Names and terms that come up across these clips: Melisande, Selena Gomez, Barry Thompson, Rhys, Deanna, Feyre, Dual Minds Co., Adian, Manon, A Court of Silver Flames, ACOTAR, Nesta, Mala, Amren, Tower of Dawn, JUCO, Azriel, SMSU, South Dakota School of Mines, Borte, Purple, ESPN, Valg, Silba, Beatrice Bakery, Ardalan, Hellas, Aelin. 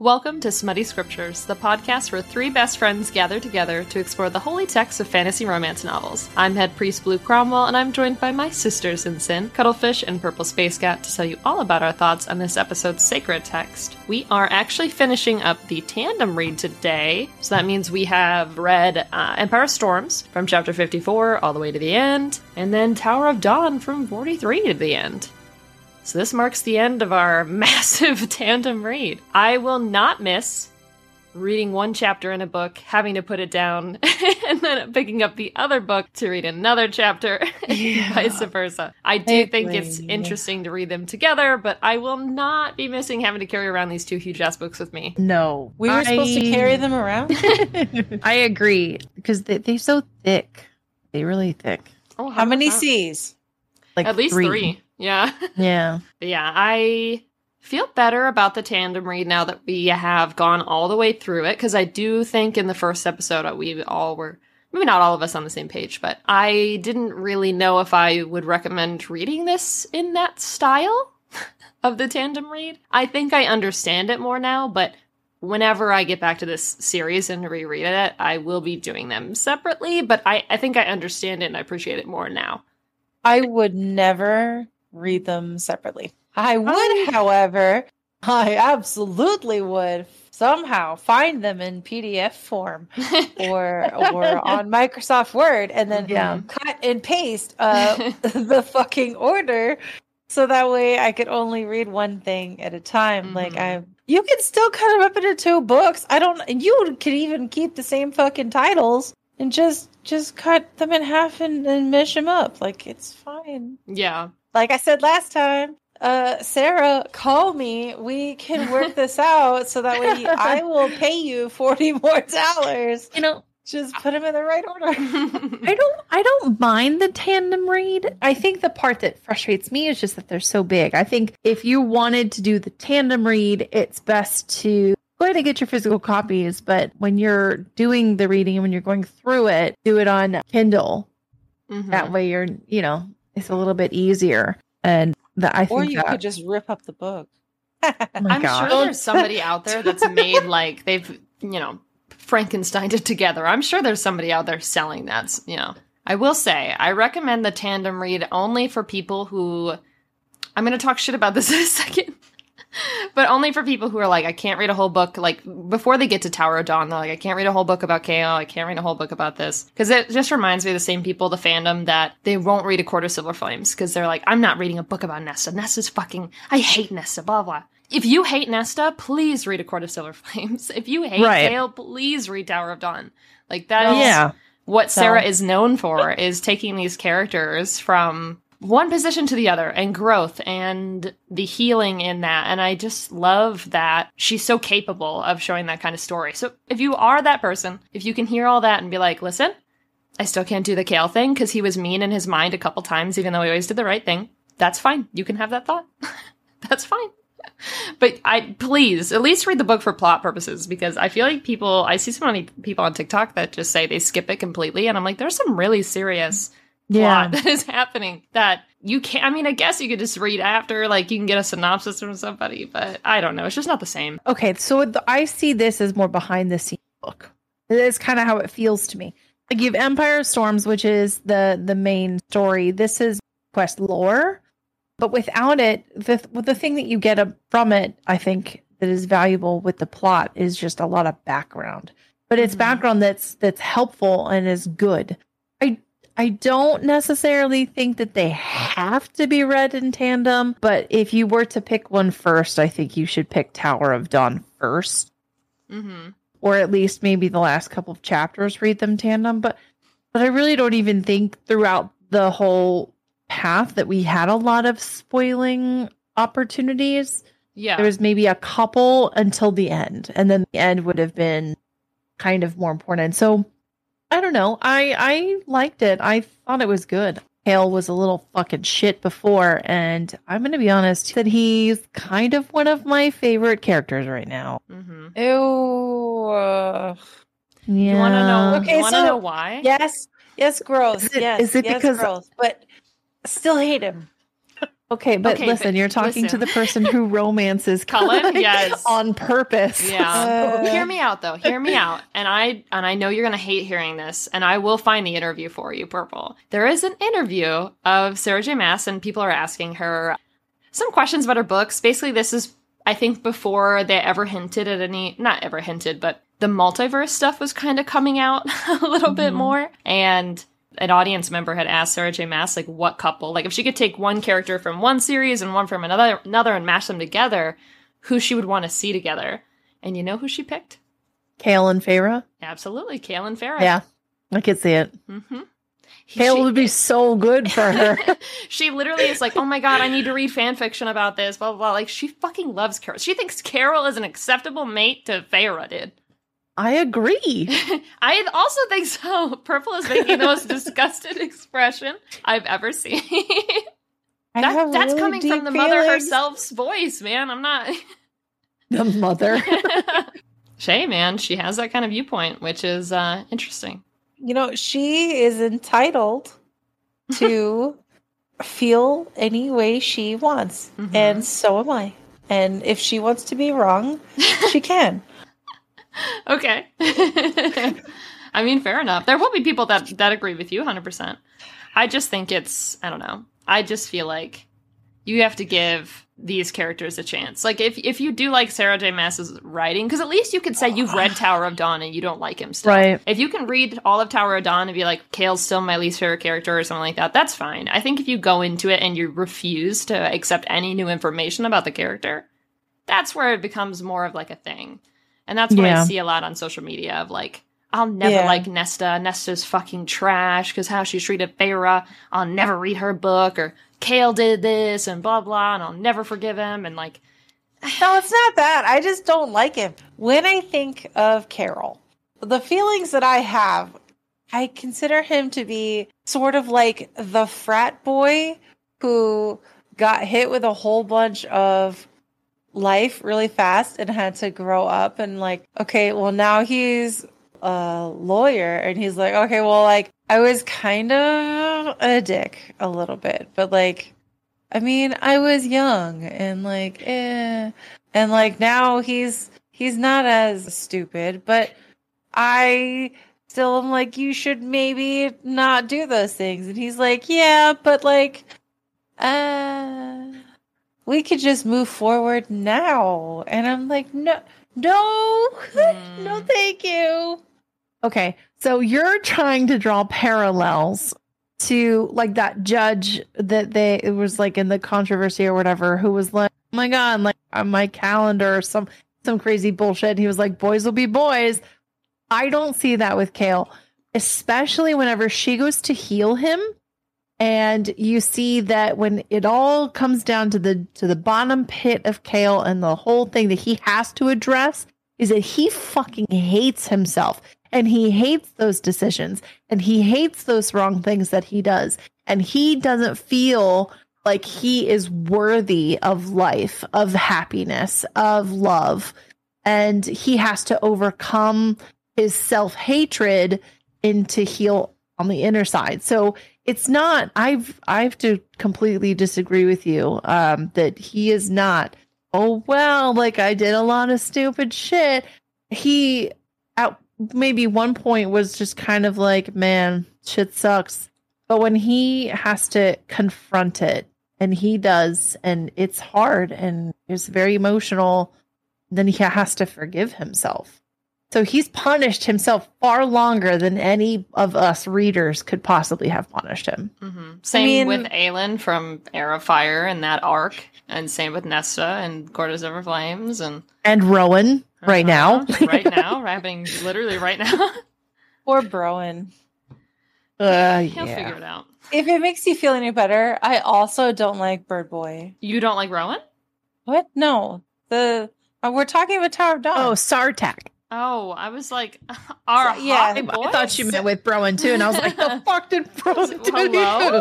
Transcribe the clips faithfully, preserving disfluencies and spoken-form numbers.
Welcome to Smutty Scriptures, the podcast where three best friends gather together to explore the holy texts of fantasy romance novels. I'm head priest Blue Cromwell, and I'm joined by my sisters in sin, Cuddlefish and Purple Space Cat, to tell you all about our thoughts on this episode's sacred text. We are actually finishing up the tandem read today, so that means we have read uh, Empire of Storms from chapter fifty-four all the way to the end, and then Tower of Dawn from forty-three to the end. So this marks the end of our massive tandem read. I will not miss reading one chapter in a book, having to put it down, and then picking up the other book to read another chapter, yeah. And vice versa. I do I think it's interesting to read them together, but I will not be missing having to carry around these two huge-ass books with me. No. We were I... supposed to carry them around? I agree, because they, they're so thick. They're really thick. Oh, how, how many that? C's? Like At least three. three. Yeah. Yeah. But yeah, I feel better about the tandem read now that we have gone all the way through it, because I do think in the first episode we all were, maybe not all of us on the same page, but I didn't really know if I would recommend reading this in that style of the tandem read. I think I understand it more now, but whenever I get back to this series and reread it, I will be doing them separately, but I, I think I understand it and I appreciate it more now. I would never read them separately. I would, I, however, I absolutely would somehow find them in P D F form or or on Microsoft Word and then yeah. cut and paste uh, the fucking order so that way I could only read one thing at a time. Mm-hmm. Like I, you can still cut them up into two books. I don't, and you could even keep the same fucking titles and just just cut them in half and, and mesh them up. Like it's fine. Yeah. Like I said last time, uh, Sarah, call me. We can work this out so that way I will pay you forty more dollars. You know, just put them in the right order. I don't. I don't mind the tandem read. I think the part that frustrates me is just that they're so big. I think if you wanted to do the tandem read, it's best to go ahead and get your physical copies. But when you're doing the reading and when you're going through it, do it on Kindle. Mm-hmm. That way, you're you know. It's a little bit easier, and the, I think or you that, could just rip up the book. Oh I'm God. Sure there's somebody out there that's made like they've you know Frankensteined it together. I'm sure there's somebody out there selling that. You know, I will say I recommend the tandem read only for people who I'm going to talk shit about this in a second, but only for people who are like I can't read a whole book. Like before they get to Tower of Dawn, they're like I can't read a whole book about Chaol. I can't read a whole book about this because it just reminds me of the same people, the fandom that they won't read A Court of Silver Flames because they're like I'm not reading a book about Nesta. Nesta's fucking I hate Nesta. Blah blah. If you hate Nesta, please read A Court of Silver Flames. If you hate right. Chaol, please read Tower of Dawn. Like that is yeah. what so. Sarah is known for is taking these characters from one position to the other and growth and the healing in that. And I just love that she's so capable of showing that kind of story. So if you are that person, if you can hear all that and be like, listen, I still can't do the Chaol thing because he was mean in his mind a couple times, even though he always did the right thing. That's fine. You can have that thought. That's fine. But I please at least read the book for plot purposes, because I feel like people, I see so many people on TikTok that just say they skip it completely. And I'm like, there's some really serious yeah. plot that is happening that you can't, I mean, I guess you could just read after, like you can get a synopsis from somebody, but I don't know. It's just not the same. Okay. So the, I see this as more behind the scenes book. It is kind of how it feels to me. Like you have Empire of Storms, which is the, the main story. This is quest lore, but without it, the, the thing that you get from it, I think that is valuable with the plot is just a lot of background, but it's mm-hmm. background that's, that's helpful and is good. I I don't necessarily think that they have to be read in tandem, but if you were to pick one first, I think you should pick Tower of Dawn first. Mm-hmm. Or at least maybe the last couple of chapters read them tandem. But but I really don't even think throughout the whole path that we had a lot of spoiling opportunities. Yeah. There was maybe a couple until the end. And then the end would have been kind of more important. So I don't know. I, I liked it. I thought it was good. Chaol was a little fucking shit before, and I'm going to be honest that he's kind of one of my favorite characters right now. Mm-hmm. Ew. Uh, yeah. You want to know, okay, so, know why? Yes. Yes, gross. Is it, yes, is it yes, because gross, but still hate him. Okay, but okay, listen, but you're talking listen. to the person who romances Cullen, yes, on purpose. Yeah, so. Hear me out, though. Hear me out, and I and I know you're gonna hate hearing this, and I will find the interview for you, Purple. There is an interview of Sarah J. Maas, and people are asking her some questions about her books. Basically, this is, I think, before they ever hinted at any, not ever hinted, but the multiverse stuff was kind of coming out a little mm-hmm. bit more, and an audience member had asked Sarah J. Maas, like, what couple? Like, if she could take one character from one series and one from another another and mash them together, who she would want to see together. And you know who she picked? Chaol and Feyre? Absolutely, Chaol and Feyre. Yeah, I could see it. Mm-hmm. Chaol would be so good for her. She literally is like, oh my god, I need to read fan fiction about this, blah, blah, blah. Like, she fucking loves Carol. She thinks Carol is an acceptable mate to Feyre, dude. I agree. I also think so. Purple is making the most disgusted expression I've ever seen. that, that's really coming from the feelings. Mother herself's voice, man. I'm not... The mother. Shay, man, she has that kind of viewpoint, which is uh, interesting. You know, she is entitled to feel any way she wants. Mm-hmm. And so am I. And if she wants to be wrong, she can. Okay. I mean, fair enough. There will be people that, that agree with you one hundred percent. I just think it's, I don't know. I just feel like you have to give these characters a chance. Like, if if you do like Sarah J. Maas's writing, because at least you could say you've read Tower of Dawn and you don't like him still. Right. If you can read all of Tower of Dawn and be like, Chaol's still my least favorite character or something like that, that's fine. I think if you go into it and you refuse to accept any new information about the character, that's where it becomes more of like a thing. And that's what yeah. I see a lot on social media of like, I'll never yeah. like Nesta. Nesta's fucking trash because how she treated Feyre. I'll never read her book, or Chaol did this and blah, blah, and I'll never forgive him. And like, no, it's not that. I just don't like him. When I think of Carol, the feelings that I have, I consider him to be sort of like the frat boy who got hit with a whole bunch of life really fast and had to grow up, and like, okay, well, now he's a lawyer, and he's like, okay, well, like, I was kind of a dick a little bit, but like, I mean, I was young, and like, eh. And like, now he's he's not as stupid, but I still am like, you should maybe not do those things. And he's like, yeah, but like, uh we could just move forward now. And I'm like, no, no, mm. no, thank you. Okay. So you're trying to draw parallels to like that judge that they, it was like in the controversy or whatever, who was like, oh my God, like on my calendar or some, some crazy bullshit. He was like, boys will be boys. I don't see that with Chaol, especially whenever she goes to heal him. And you see that when it all comes down to the to the bottom pit of Chaol, and the whole thing that he has to address is that he fucking hates himself, and he hates those decisions, and he hates those wrong things that he does, and he doesn't feel like he is worthy of life, of happiness, of love, and he has to overcome his self-hatred and to heal on the inner side. So it's not, I've, I have to completely disagree with you um, that he is not, oh, well, like I did a lot of stupid shit. He at maybe one point was just kind of like, man, shit sucks. But when he has to confront it, and he does, and it's hard, and it's very emotional, then he has to forgive himself. So he's punished himself far longer than any of us readers could possibly have punished him. Mm-hmm. Same I mean, with Aelin from Era Fire and that arc, and same with Nesta and Gorda's Ever Flames, and and Rowan uh-huh. right now, right now, happening literally right now. Poor Rowan. Uh, He'll yeah. figure it out. If it makes you feel any better, I also don't like Bird Boy. You don't like Rowan? What? No, the uh, we're talking about Tower of Dawn. Oh, Sartaq. Oh, I was like, our so, yeah, I thought you meant with Rowan too, and I was like, the fuck did Rowan do? Hello?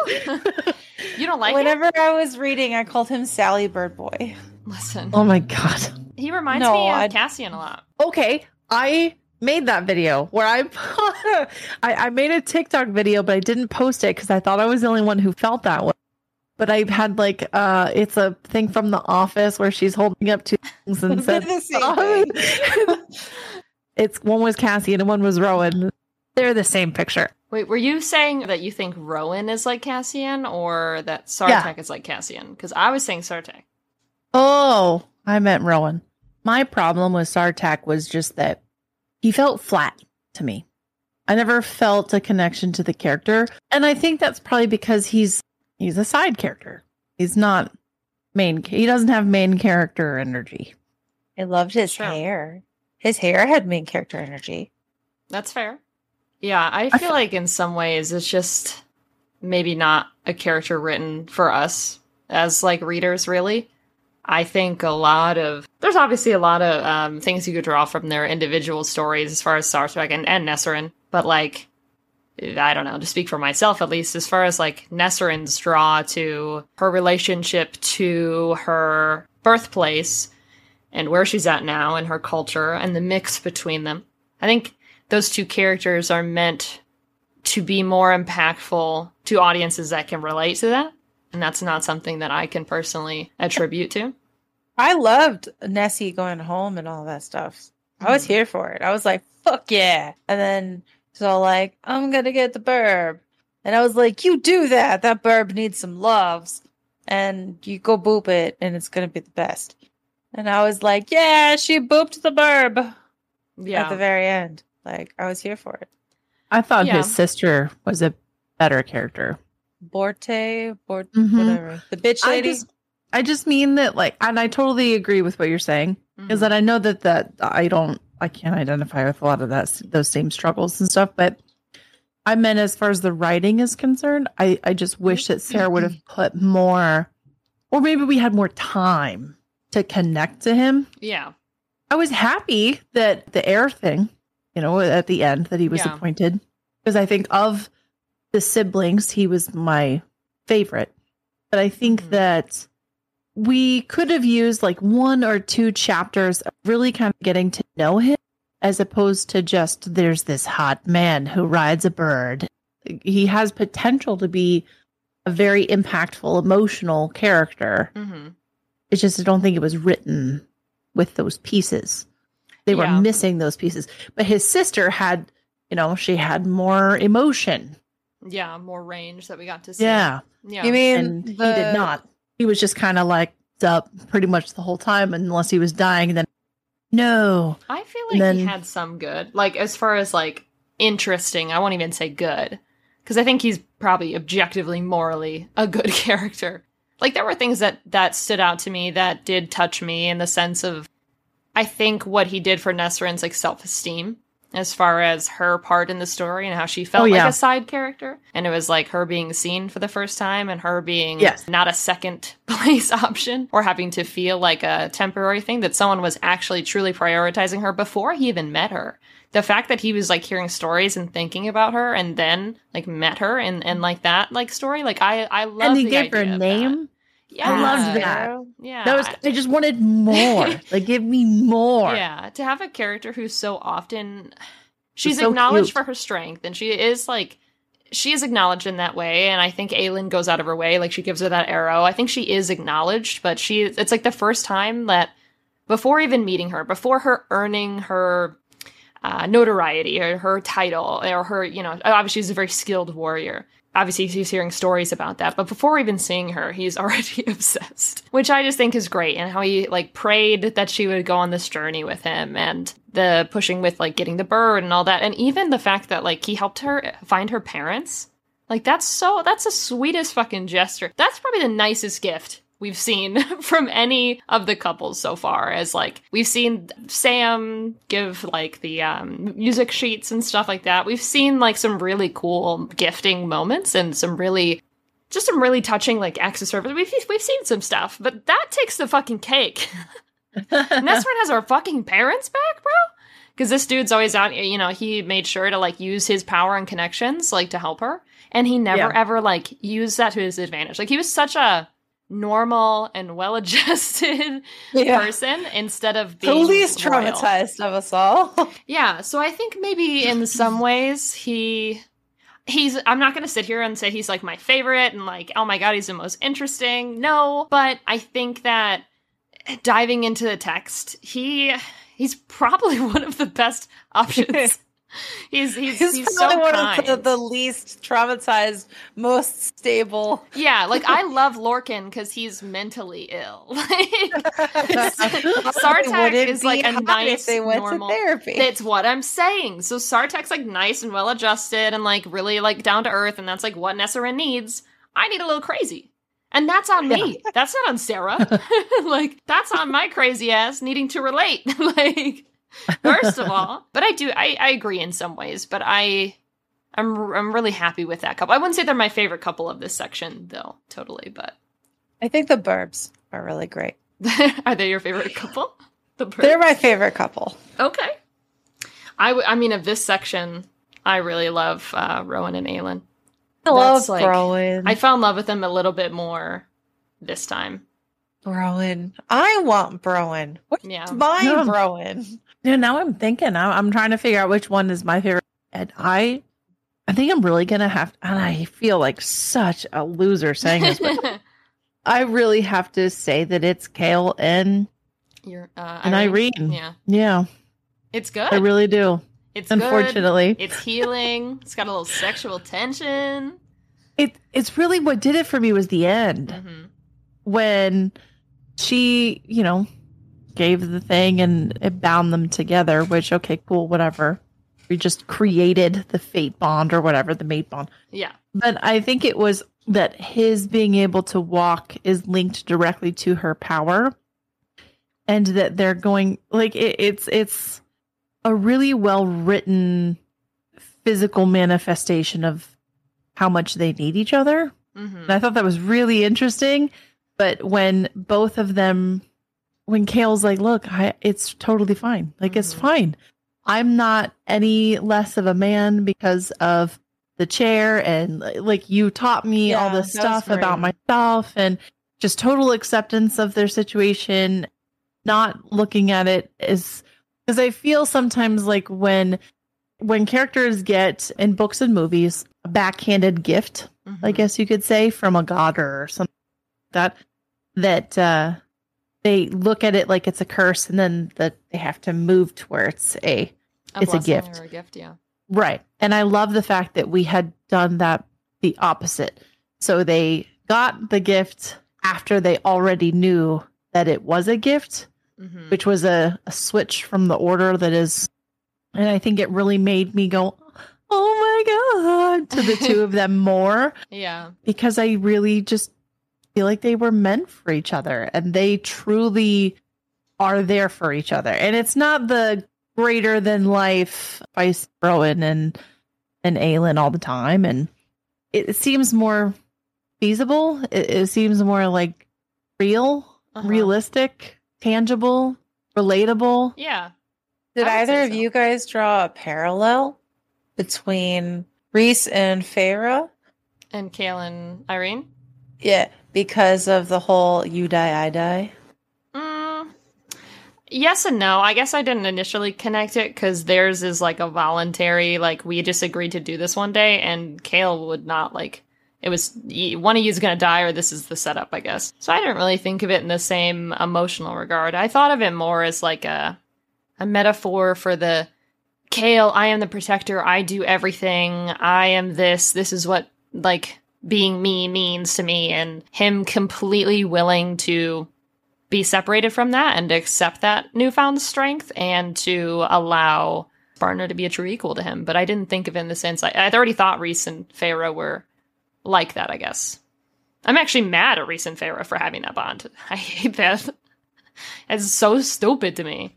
You don't like Whenever him? I was reading, I called him Sally Bird Boy. Listen. Oh my God. He reminds no, me of I'd... Cassian a lot. Okay, I made that video where I, I I made a TikTok video, but I didn't post it because I thought I was the only one who felt that way. But I had like, uh, it's a thing from The Office where she's holding up two things and says, oh. It's one was Cassie and one was Rowan. They're the same picture. Wait, were you saying that you think Rowan is like Cassian or that Sartaq yeah. is like Cassian? Because I was saying Sartaq. Oh, I meant Rowan. My problem with Sartaq was just that he felt flat to me. I never felt a connection to the character. And I think that's probably because he's he's a side character. He's not main. He doesn't have main character energy. I loved his sure. hair. His hair had main character energy. That's fair. Yeah, I feel like in some ways it's just maybe not a character written for us as, like, readers, really. I think a lot of... There's obviously a lot of um, things you could draw from their individual stories as far as Sartaq and, and Nessarin. But, like, I don't know, to speak for myself at least, as far as, like, Nessarin's draw to her relationship to her birthplace and where she's at now and her culture and the mix between them. I think... those two characters are meant to be more impactful to audiences that can relate to that. And that's not something that I can personally attribute to. I loved Nessie going home and all that stuff. I was mm. here for it. I was like, fuck yeah. And then it's all like, I'm going to get the burb. And I was like, you do that. That burb needs some loves. And you go boop it and it's going to be the best. And I was like, yeah, she booped the burb yeah. at the very end. Like, I was here for it. I thought yeah. his sister was a better character. Borte, Borte, mm-hmm. whatever. The bitch lady. I just, I just mean that, like, and I totally agree with what you're saying. Mm-hmm. Is that I know that, that I don't, I can't identify with a lot of that, those same struggles and stuff. But I meant as far as the writing is concerned, I, I just wish that Sarah would have put more, or maybe we had more time to connect to him. Yeah. I was happy that the air thing. You know, at the end that he was yeah. appointed. Because I think of the siblings, he was my favorite. But I think mm-hmm. that we could have used like one or two chapters of really kind of getting to know him as opposed to just there's this hot man who rides a bird. He has potential to be a very impactful, emotional character. Mm-hmm. It's just I don't think it was written with those pieces. They were yeah. missing those pieces. But his sister had, you know, she had more emotion. Yeah, more range that we got to see. Yeah. yeah. You mean and the... he did not. He was just kind of like up pretty much the whole time unless he was dying. And then, no. I feel like then... he had some good. Like, as far as, like, interesting, I won't even say good. Because I think he's probably objectively, morally, a good character. Like, there were things that, that stood out to me that did touch me in the sense of, I think what he did for Nessarin's like self-esteem as far as her part in the story and how she felt oh, yeah. like a side character. And it was like her being seen for the first time and her being yes. not a second place option or having to feel like a temporary thing that someone was actually truly prioritizing her before he even met her. The fact that he was like hearing stories and thinking about her and then like met her and, and like that like story. Like I, I love the idea. And he gave her a name. That. Yeah, I loved that. Yeah, that was. I just wanted more. Like, give me more. Yeah, to have a character who's so often, she's so acknowledged cute. For her strength, and she is like, she is acknowledged in that way. And I think Aelin goes out of her way. Like, she gives her that arrow. I think she is acknowledged, but she. It's like the first time that, before even meeting her, before her earning her uh, notoriety or her title or her, you know, obviously she's a very skilled warrior. Obviously, he's hearing stories about that. But before even seeing her, he's already obsessed, which I just think is great. And how he, like, prayed that she would go on this journey with him and the pushing with, like, getting the bird and all that. And even the fact that, like, he helped her find her parents. Like, that's so, that's the sweetest fucking gesture. That's probably the nicest gift we've seen from any of the couples so far, as, like, we've seen Sam give, like, the um, music sheets and stuff like that. We've seen, like, some really cool gifting moments and some really, just some really touching, like, acts of service. We've, we've seen some stuff, but that takes the fucking cake. Nessarin has our fucking parents back, bro? Because this dude's always out, you know, he made sure to, like, use his power and connections, like, to help her. And he never, yeah. ever, like, used that to his advantage. Like, he was such a... normal and well-adjusted yeah. person instead of being the least loyal. Traumatized of us all. Yeah, so I think maybe in some ways he he's, I'm not going to sit here and say he's like my favorite and like, oh my God, he's the most interesting. No, but I think that diving into the text, he he's probably one of the best options. He's he's, he's, he's so one kind. of the, the least traumatized, most stable. Yeah, like I love Lorcan because he's mentally ill. Like, Sartaq is like a nice, they went normal. To therapy. That's what I'm saying. So Sartaq's like nice and well adjusted and like really like down to earth, and that's like what Nessarin needs. I need a little crazy. And that's on me. Yeah. That's not on Sarah. Like, that's on my crazy ass needing to relate. Like, first of all, but I do, I, I agree in some ways, but I, I'm, I'm really happy with that couple. I wouldn't say they're my favorite couple of this section, though, totally, but. I think the Burbs are really great. Are they your favorite couple? The Burbs? They're my favorite couple. Okay. I, w- I mean, of this section, I really love uh, Rowan and Aelin. I love like, Rowan. I fell in love with him a little bit more this time. Rowan. I want Rowan. What's yeah. my no, Rowan? Yeah, now I'm thinking. I'm, I'm trying to figure out which one is my favorite. And I I think I'm really going to have, and I feel like such a loser saying this, but I really have to say that it's Chaol and, Your, uh, and Yrene. Yrene. Yeah. Yeah. It's good. I really do. It's unfortunately good. It's healing. It's got a little sexual tension. It it's really what did it for me was the end mm-hmm. when she, you know, gave the thing and it bound them together. Which okay, cool, whatever. We just created the fate bond or whatever the mate bond. Yeah, but I think it was that his being able to walk is linked directly to her power, and that they're going like it, it's it's. a really well-written physical manifestation of how much they need each other. Mm-hmm. And I thought that was really interesting. But when both of them, when Chaol's like, look, I, it's totally fine. Like, mm-hmm. it's fine. I'm not any less of a man because of the chair. And like, you taught me yeah, all this stuff about myself and just total acceptance of their situation. Not looking at it as... Because I feel sometimes like when when characters get, in books and movies, a backhanded gift, mm-hmm. I guess you could say, from a god or something like that, that uh, they look at it like it's a curse and then that they have to move towards a, a it's a gift. Or a gift, yeah. Right. And I love the fact that we had done that the opposite. So they got the gift after they already knew that it was a gift. Mm-hmm. Which was a, a switch from the order that is, and I think it really made me go, oh my God, to the two of them more. Yeah. Because I really just feel like they were meant for each other and they truly are there for each other. And it's not the greater than life Vice Rowan and, and Aelin all the time. And it, it seems more feasible. It, it seems more like real, uh-huh. realistic. Tangible, relatable. Yeah. Did either of so. you guys draw a parallel between Rhys and Feyre? And Chaol and Yrene? Yeah, because of the whole you die, I die. Mm, yes and no. I guess I didn't initially connect it because theirs is like a voluntary, like we just agreed to do this one day and Chaol would not like... It was, one of you is going to die or this is the setup, I guess. So I didn't really think of it in the same emotional regard. I thought of it more as like a a metaphor for the, Chaol, I am the protector, I do everything, I am this, this is what, like, being me means to me. And him completely willing to be separated from that and to accept that newfound strength and to allow his partner to be a true equal to him. But I didn't think of it in the sense, I, I'd already thought Rhys and Feyre were... like that, I guess. I'm actually mad at Rhys and Feyre for having that bond. I hate that. It's so stupid to me.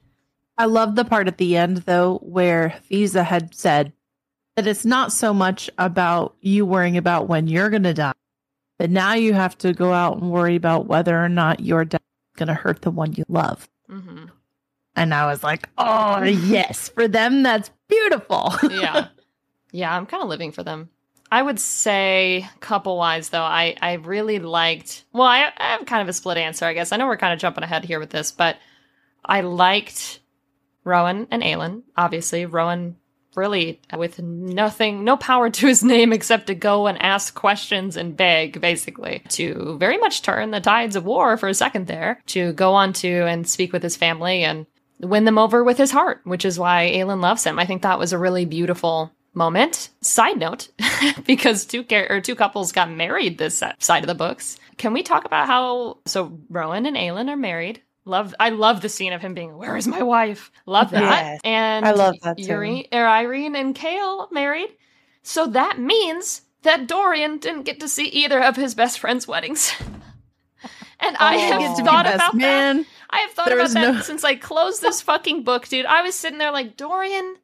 I love the part at the end, though, where Fiza had said that it's not so much about you worrying about when you're going to die, but now you have to go out and worry about whether or not your death is going to hurt the one you love. Mm-hmm. And I was like, oh, yes, for them, that's beautiful. Yeah. Yeah, I'm kind of living for them. I would say, couple-wise, though, I, I really liked... Well, I, I have kind of a split answer, I guess. I know we're kind of jumping ahead here with this, but I liked Rowan and Aelin, obviously. Rowan really with nothing, no power to his name except to go and ask questions and beg, basically, to very much turn the tides of war for a second there, to go on to and speak with his family and win them over with his heart, which is why Aelin loves him. I think that was a really beautiful moment. Side note, because two car- or two couples got married this side of the books. Can we talk about how, so Rowan and Aelin are married. Love, I love the scene of him being, where is my wife? Love that. Yes, and I love that Yrene, or Yrene and Chaol married. So that means that Dorian didn't get to see either of his best friend's weddings. And I have oh, thought about man. that. I have thought there about that no- since I closed this fucking book, dude. I was sitting there like, Dorian,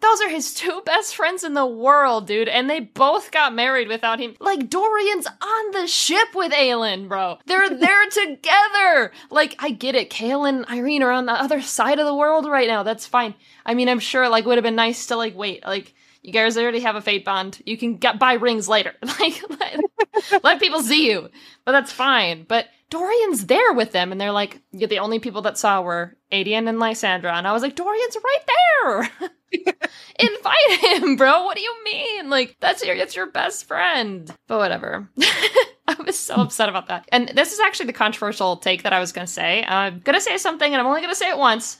those are his two best friends in the world, dude. And they both got married without him. Like, Dorian's on the ship with Aelin, bro. They're there together. Like, I get it. Chaol and Yrene are on the other side of the world right now. That's fine. I mean, I'm sure, like, it would have been nice to, like, wait. Like, you guys already have a fate bond. You can get buy rings later. Like, let, let people see you. But that's fine. But Dorian's there with them. And they're like, yeah, the only people that saw were Aelin and Lysandra. And I was like, Dorian's right there. Invite him, bro. What do you mean? Like, that's your that's your best friend. But whatever. I was so upset about that. And this is actually the controversial take that I was going to say. I'm going to say something, and I'm only going to say it once.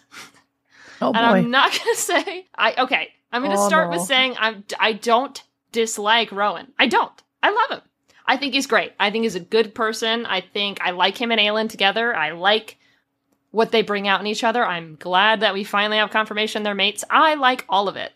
Oh, boy. And I'm not going to say... I Okay, I'm going to oh, start no. with saying I'm, I don't dislike Rowan. I don't. I love him. I think he's great. I think he's a good person. I think I like him and Aelin together. I like... what they bring out in each other. I'm glad that we finally have confirmation they're mates. I like all of it.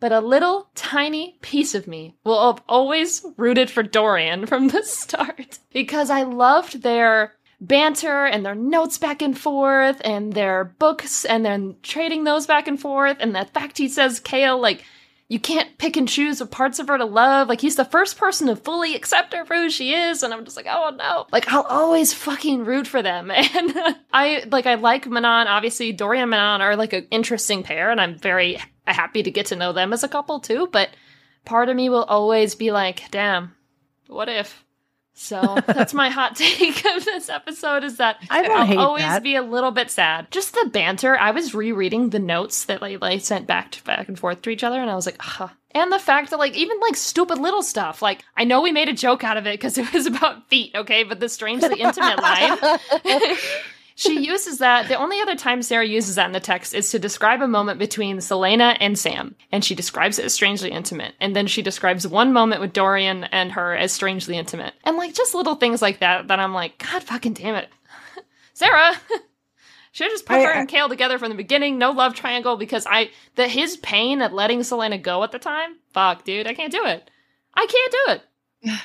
But a little tiny piece of me will have always rooted for Dorian from the start. Because I loved their banter and their notes back and forth and their books and then trading those back and forth. And the fact he says, Chaol, like, you can't pick and choose what parts of her to love. Like, he's the first person to fully accept her for who she is. And I'm just like, oh, no. Like, I'll always fucking root for them. And I, like, I like Manon. Obviously, Dorian and Manon are, like, an interesting pair. And I'm very happy to get to know them as a couple, too. But part of me will always be like, damn, what if? So that's my hot take of this episode, is that I don't I'll hate always that. be a little bit sad. Just the banter. I was rereading the notes that they like, like, sent back to, back and forth to each other, and I was like, ah. And the fact that, like, even, like, stupid little stuff. Like, I know we made a joke out of it because it was about feet, okay? But the strangely intimate line. She uses that. The only other time Sarah uses that in the text is to describe a moment between Selena and Sam. And she describes it as strangely intimate. And then she describes one moment with Dorian and her as strangely intimate. And, like, just little things like that that I'm like, God fucking damn it. Sarah! Should have just put I, her I, and Chaol together from the beginning. No love triangle, because I... the his pain at letting Selena go at the time? Fuck, dude. I can't do it. I can't do it.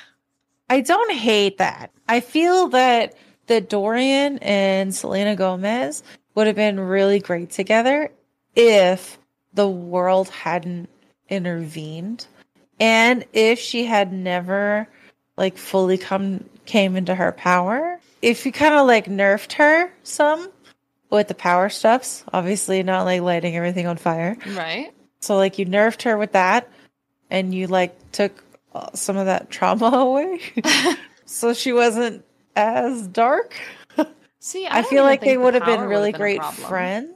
I don't hate that. I feel that... that Dorian and Selena Gomez would have been really great together if the world hadn't intervened and if she had never, like, fully come came into her power. If you kind of, like, nerfed her some with the power stuffs, obviously not, like, lighting everything on fire. Right. So, like, you nerfed her with that and you, like, took some of that trauma away. So she wasn't as dark. See, I, I feel like they would have been really great friends.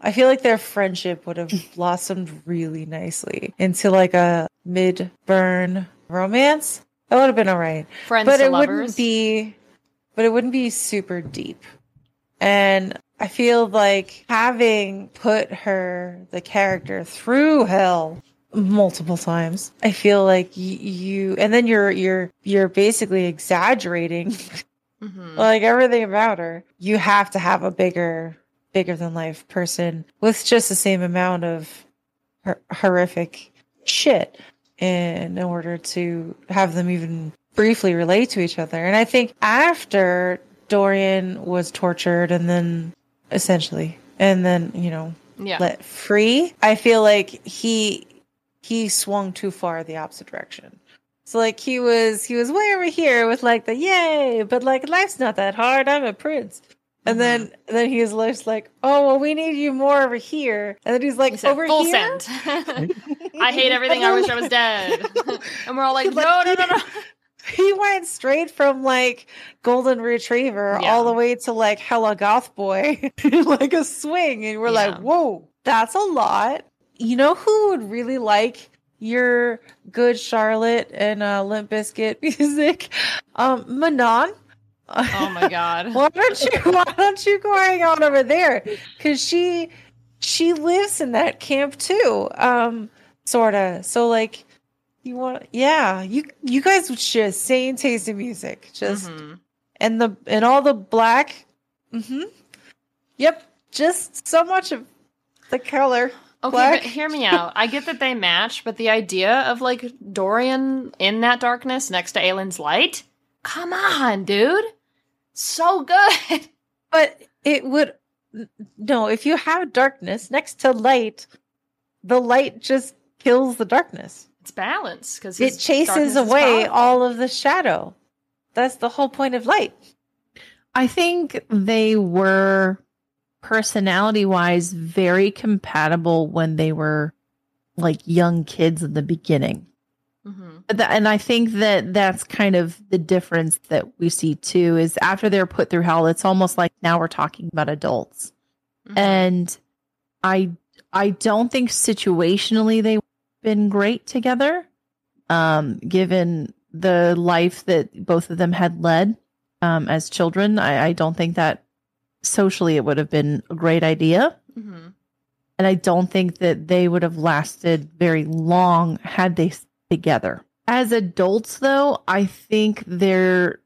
I feel like their friendship would have blossomed really nicely into, like, a mid-burn romance. That would have been all right. Friends to lovers. But it wouldn't be, but it wouldn't be super deep. And I feel like having put her, the character, through hell multiple times, I feel like y- you, and then you're you're you're basically exaggerating, mm-hmm. like, everything about her. You have to have a bigger, bigger than life person with just the same amount of her- horrific shit in order to have them even briefly relate to each other. And I think after Dorian was tortured and then essentially, and then you know, yeah. let free, I feel like he. He swung too far the opposite direction. So, like, he was he was way over here with, like, the yay, but, like, life's not that hard. I'm a prince. And mm-hmm. then then he's like, oh, well, we need you more over here. And then he's like, he said, over full here? Full send. I hate everything. I wish I was dead. And we're all like, no, no, no, no. He went straight from, like, golden retriever yeah. all the way to, like, hella goth boy. Like a swing. And we're yeah. like, whoa, that's a lot. you know who would really like your good Charlotte and uh, Limp Bizkit music? Um, Manon. Oh my God! why don't you Why don't you go hang out over there? Because she she lives in that camp too, um, sorta. So like, you want? Yeah, you you guys with your same taste in music, just mm-hmm. and the and all the black. Mm-hmm. Yep, just so much of the color. Okay, black. But hear me out. I get that they match, but the idea of like Dorian in that darkness next to Aelin's light. Come on, dude. So good. But it would... No, if you have darkness next to light, the light just kills the darkness. It's balanced. Because it chases away all of the shadow. That's the whole point of light. I think they were, personality-wise, very compatible when they were like young kids in the beginning. Mm-hmm. And I think that that's kind of the difference that we see too, is after they're put through hell, it's almost like now we're talking about adults. Mm-hmm. And I, I don't think situationally they've been great together, um, given the life that both of them had led um, as children. I, I don't think that socially it would have been a great idea. Mm-hmm. And I don't think that they would have lasted very long had they together. As adults, though, I think they're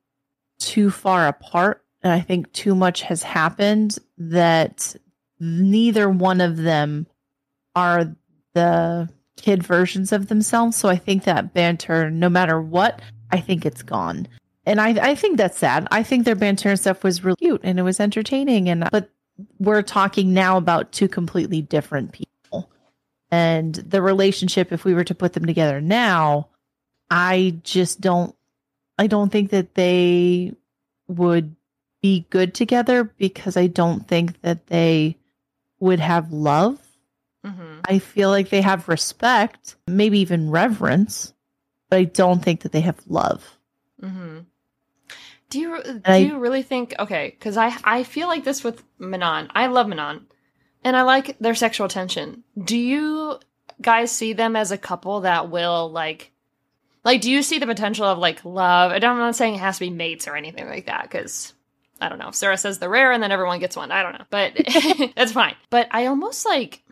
too far apart, and I think too much has happened that neither one of them are the kid versions of themselves. So I think that banter, no matter what, I think it's gone. And I, I think that's sad. I think their banter and stuff was really cute, and it was entertaining. And But we're talking now about two completely different people. And the relationship, if we were to put them together now... I just don't, I don't think that they would be good together, because I don't think that they would have love. Mm-hmm. I feel like they have respect, maybe even reverence, but I don't think that they have love. Mm-hmm. Do you, do I, you really think, okay, because I, I feel like this with Manon. I love Manon, and I like their sexual tension. Do you guys see them as a couple that will, like, Like, do you see the potential of, like, love? I don't, I'm not saying it has to be mates or anything like that, because, I don't know, if Sarah says they're rare and then everyone gets one, I don't know. But that's fine. But I almost, like,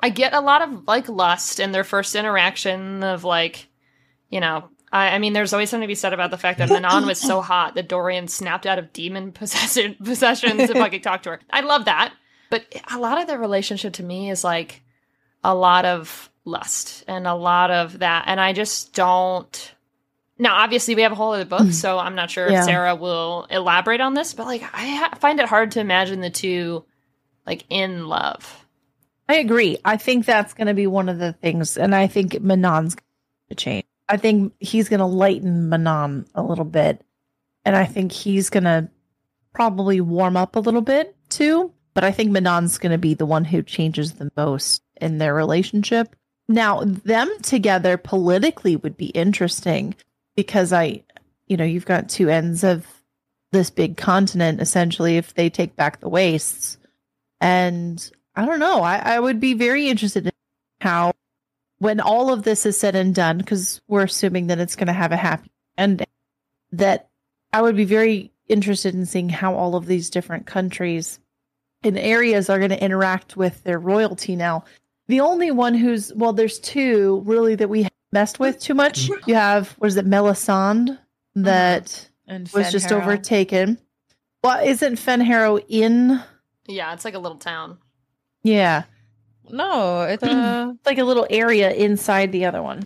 I get a lot of, like, lust in their first interaction of, like, you know, I, I mean, there's always something to be said about the fact that Manon was so hot that Dorian snapped out of demon possession, possessions if I could talk to her. I love that. But a lot of the relationship to me is, like, a lot of... lust and a lot of that, and I just don't. Now, obviously, we have a whole other book, so I'm not sure yeah. if Sarah will elaborate on this. But like, I ha- find it hard to imagine the two like in love. I agree. I think that's going to be one of the things, and I think Manon's going to change. I think he's going to lighten Manon a little bit, and I think he's going to probably warm up a little bit too. But I think Manon's going to be the one who changes the most in their relationship. Now, them together politically would be interesting, because I, you know, you've got two ends of this big continent, essentially, if they take back the wastes. And I don't know, I, I would be very interested in how, when all of this is said and done, because we're assuming that it's going to have a happy ending, that I would be very interested in seeing how all of these different countries and areas are going to interact with their royalty now. The only one who's, well, there's two really that we messed with too much. You have, what is it, Melisande, that and was Fenharrow. Just overtaken. Well, isn't Fenharrow in? Yeah, it's like a little town. Yeah. No, it's, uh... it's like a little area inside the other one.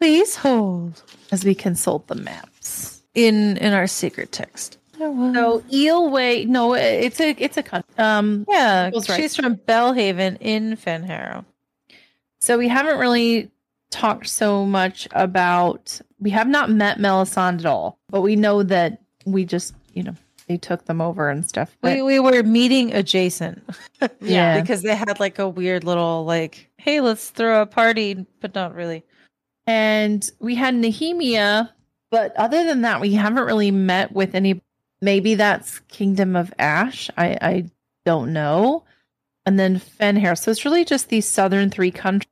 Please hold as we consult the maps in in our secret text. So Eelway, no, it's a it's a country. Um, yeah, she's right. From Belhaven in Fenharrow. So we haven't really talked so much about. We have not met Melisande at all, but we know that we just, you know, they took them over and stuff. But, we we were meeting adjacent, yeah, because they had like a weird little like, hey, let's throw a party, but not really. And we had Nehemia, but other than that, we haven't really met with any. Maybe that's Kingdom of Ash. I, I don't know. and then Fenharrow. So it's really just these southern three countries,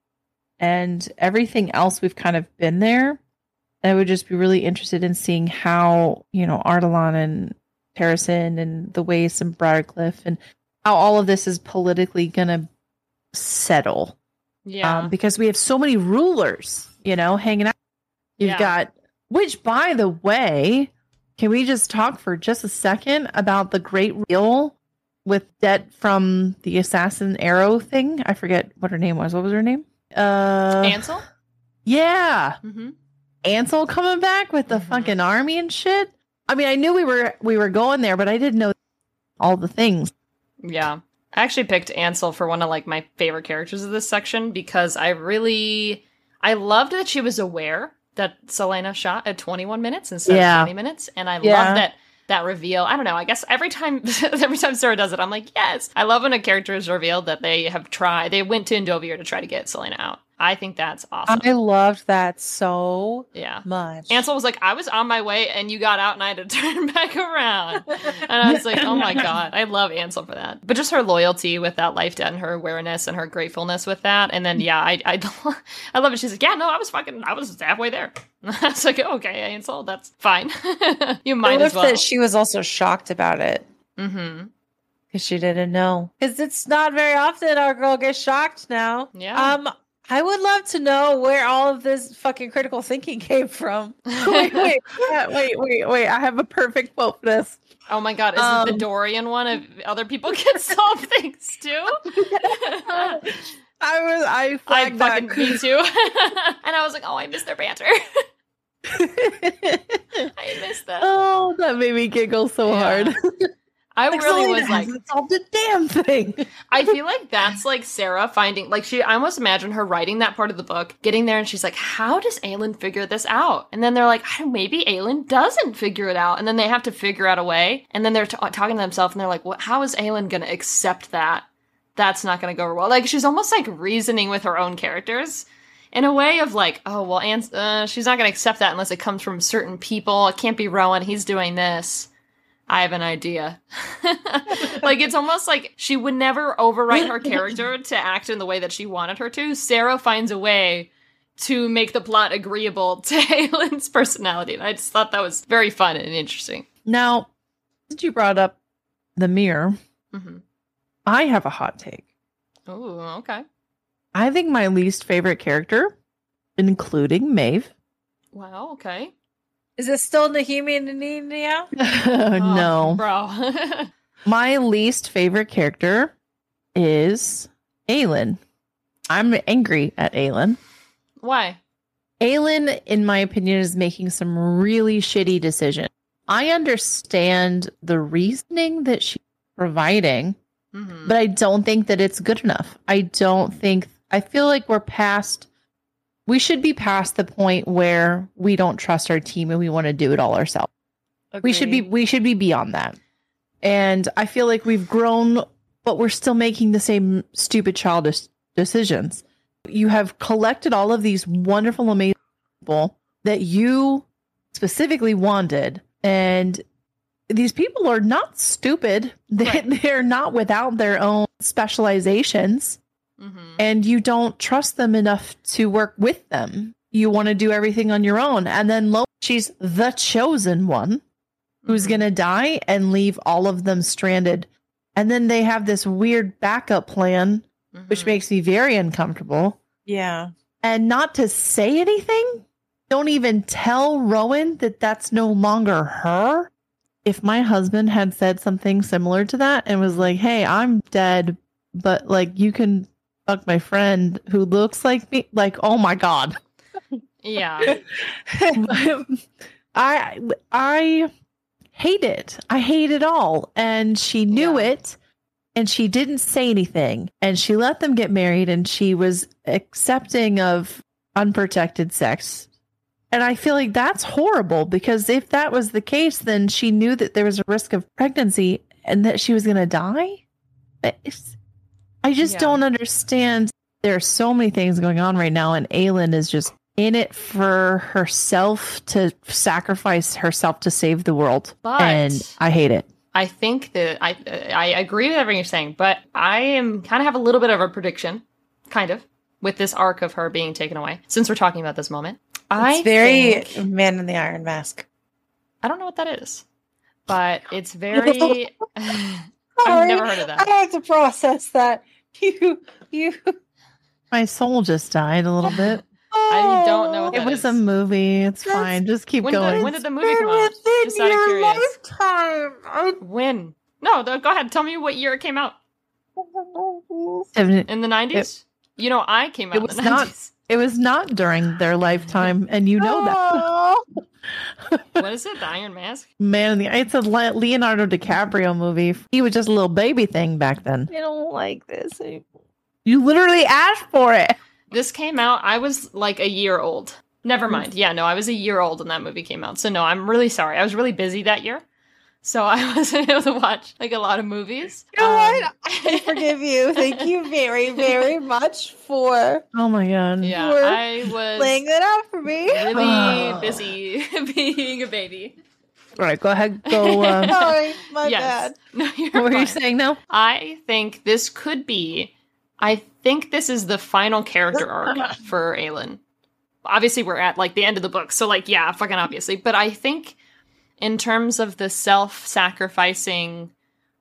and everything else we've kind of been there. I would just be really interested in seeing how, you know, Ardalan and Terrasen and the Waste and Briarcliff and how all of this is politically going to settle. Yeah. Um, because we have so many rulers, you know, hanging out. You've yeah. got, which by the way, can we just talk for just a second about the great reveal with debt from the assassin arrow thing? I forget what her name was. What was her name? Uh, Ansel? Yeah. Mm-hmm. Ansel coming back with the mm-hmm. fucking army and shit. I mean, I knew we were we were going there, but I didn't know all the things. Yeah. I actually picked Ansel for one of like my favorite characters of this section because I really I loved that she was aware that Selena shot at twenty-one minutes instead yeah. of twenty minutes, and I yeah. love that that reveal. I don't know. I guess every time every time Sarah does it, I'm like, yes. I love when a character is revealed that they have tried. They went to Endovir to try to get Selena out. I think that's awesome. I loved that so yeah. much. Ansel was like, I was on my way and you got out and I had to turn back around. And I was like, oh my God, I love Ansel for that. But just her loyalty with that life debt and her awareness and her gratefulness with that. And then, yeah, I I, I love it. She's like, yeah, no, I was fucking, I was halfway there. And I was like, oh, okay, Ansel, that's fine. You might as well. I love that she was also shocked about it. Mm-hmm. Because she didn't know. Because it's not very often our girl gets shocked now. Yeah. Um, I would love to know where all of this fucking critical thinking came from. Wait, wait, yeah, wait, wait, wait. I have a perfect quote for this. Oh my God. Isn't um, the Dorian one of other people can solve things too? I was, I flagged I fucking, that. Me too. And I was like, oh, I missed their banter. I missed that. Oh, that made me giggle so yeah. hard. I like really Selena was like, solved a damn thing. I feel like that's like Sarah finding, like she, I almost imagine her writing that part of the book, getting there and she's like, how does Aelin figure this out? And then they're like, oh, maybe Aelin doesn't figure it out. And then they have to figure out a way. And then they're t- talking to themselves and they're like, what, how is Aelin going to accept that? That's not going to go over well. Like she's almost like reasoning with her own characters in a way of like, oh, well, Ans- uh, she's not going to accept that unless it comes from certain people. It can't be Rowan. He's doing this. I have an idea. Like, it's almost like she would never overwrite her character to act in the way that she wanted her to. Sarah finds a way to make the plot agreeable to Aelin's personality. And I just thought that was very fun and interesting. Now, since you brought up the mirror, mm-hmm. I have a hot take. Oh, okay. I think my least favorite character, including Maeve. Wow, okay. Is it still Nehemi and Nenia? Oh, no. Bro. My least favorite character is Aelin. I'm angry at Aelin. Why? Aelin, in my opinion, is making some really shitty decisions. I understand the reasoning that she's providing, mm-hmm. but I don't think that it's good enough. I don't think... I feel like we're past... We should be past the point where we don't trust our team and we want to do it all ourselves. Agreed. We should be we should be beyond that. And I feel like we've grown, but we're still making the same stupid childish decisions. You have collected all of these wonderful, amazing people that you specifically wanted. And these people are not stupid. They, right. They're not without their own specializations. Mm-hmm. And you don't trust them enough to work with them. You want to do everything on your own. And then lo, she's the chosen one who's mm-hmm. going to die and leave all of them stranded. And then they have this weird backup plan, mm-hmm. which makes me very uncomfortable. Yeah. And not to say anything. Don't even tell Rowan that that's no longer her. If my husband had said something similar to that and was like, hey, I'm dead, but like you can... fuck my friend who looks like me, like, oh my God. Yeah. I I hate it. I hate it all. And she knew yeah. it and she didn't say anything. And she let them get married and she was accepting of unprotected sex. And I feel like that's horrible because if that was the case, then she knew that there was a risk of pregnancy and that she was going to die. It's, I just yeah. don't understand. There are so many things going on right now, and Aelin is just in it for herself to sacrifice herself to save the world. But and I hate it. I think that I I agree with everything you're saying, but I am kind of have a little bit of a prediction, kind of, with this arc of her being taken away. Since we're talking about this moment, it's I very think, Man in the Iron Mask. I don't know what that is, but it's very. I've never heard of that. I had to process that. You you. My soul just died a little bit. I don't know what that It was is. a movie. It's That's, fine. Just keep when going. Did, when did the movie come out? Just out of curiosity. When? No, go ahead. Tell me what year it came out. In the nineties? You know, I came out it was in the nineties. Not, it was not during their lifetime, and you know that. What is it? The Iron Mask? Man, it's a Leonardo DiCaprio movie. He was just a little baby thing back then. I don't like this anymore. You literally asked for it. This came out, I was like a year old. Never mind. Yeah, no, I was a year old when that movie came out. So no, I'm really sorry. I was really busy that year. So I wasn't able to watch like a lot of movies. You know um, what? I forgive you. Thank you very, very much for Oh my god. Yeah, for I was laying that out for me. Really busy being a baby. All right, go ahead. Go um... Sorry, my yes. bad. No, you're what fine. Were you saying now? I think this could be I think this is the final character arc for Aelin. Obviously, we're at, like, the end of the book, so, like, yeah, fucking obviously. But I think in terms of the self-sacrificing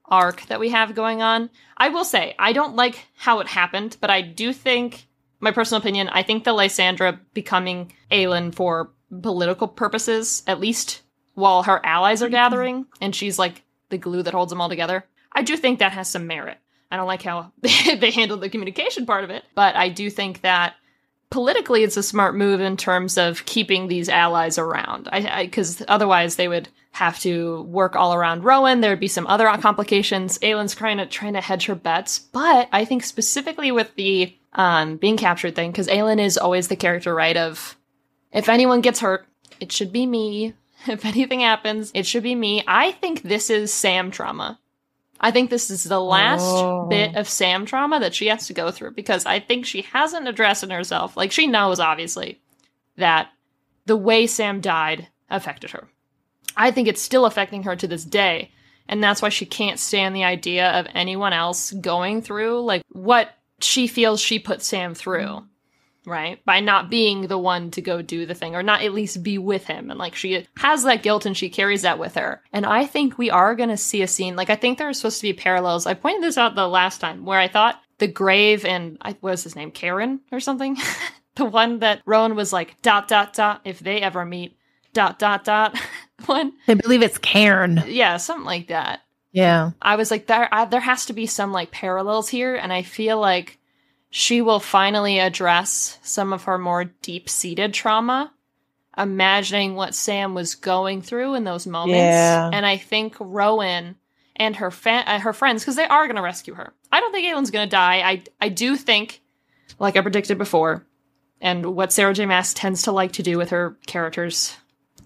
arc that we have going on, I will say, I don't like how it happened, but I do think, my personal opinion, I think the Lysandra becoming Aelin for political purposes, at least while her allies are gathering, and she's, like, the glue that holds them all together, I do think that has some merit. I don't like how they handled the communication part of it, but I do think that politically it's a smart move in terms of keeping these allies around. I because otherwise they would have to work all around Rowan. There would be some other complications. Aelin's trying to trying to hedge her bets, but I think specifically with the um, being captured thing, because Aelin is always the character, right? Of if anyone gets hurt, it should be me. If anything happens, it should be me. I think this is Sam trauma. I think this is the last oh. bit of Sam trauma that she has to go through, because I think she hasn't addressed in herself. Like, she knows, obviously, that the way Sam died affected her. I think it's still affecting her to this day, and that's why she can't stand the idea of anyone else going through, like, what she feels she put Sam through, right? By not being the one to go do the thing, or not at least be with him. And, like, she has that guilt and she carries that with her. And I think we are going to see a scene, like, I think there are supposed to be parallels. I pointed this out the last time, where I thought the grave and, I, what was his name, Karen or something? The one that Rowan was like, dot, dot, dot, if they ever meet, dot, dot, dot. One. I believe it's Karen. Yeah, something like that. Yeah. I was like, there, I, there has to be some, like, parallels here. And I feel like she will finally address some of her more deep-seated trauma, imagining what Sam was going through in those moments. Yeah. And I think Rowan and her fa- uh, her friends, because they are going to rescue her. I don't think Aelin's going to die. I, I do think, like I predicted before, and what Sarah J. Maas tends to like to do with her characters,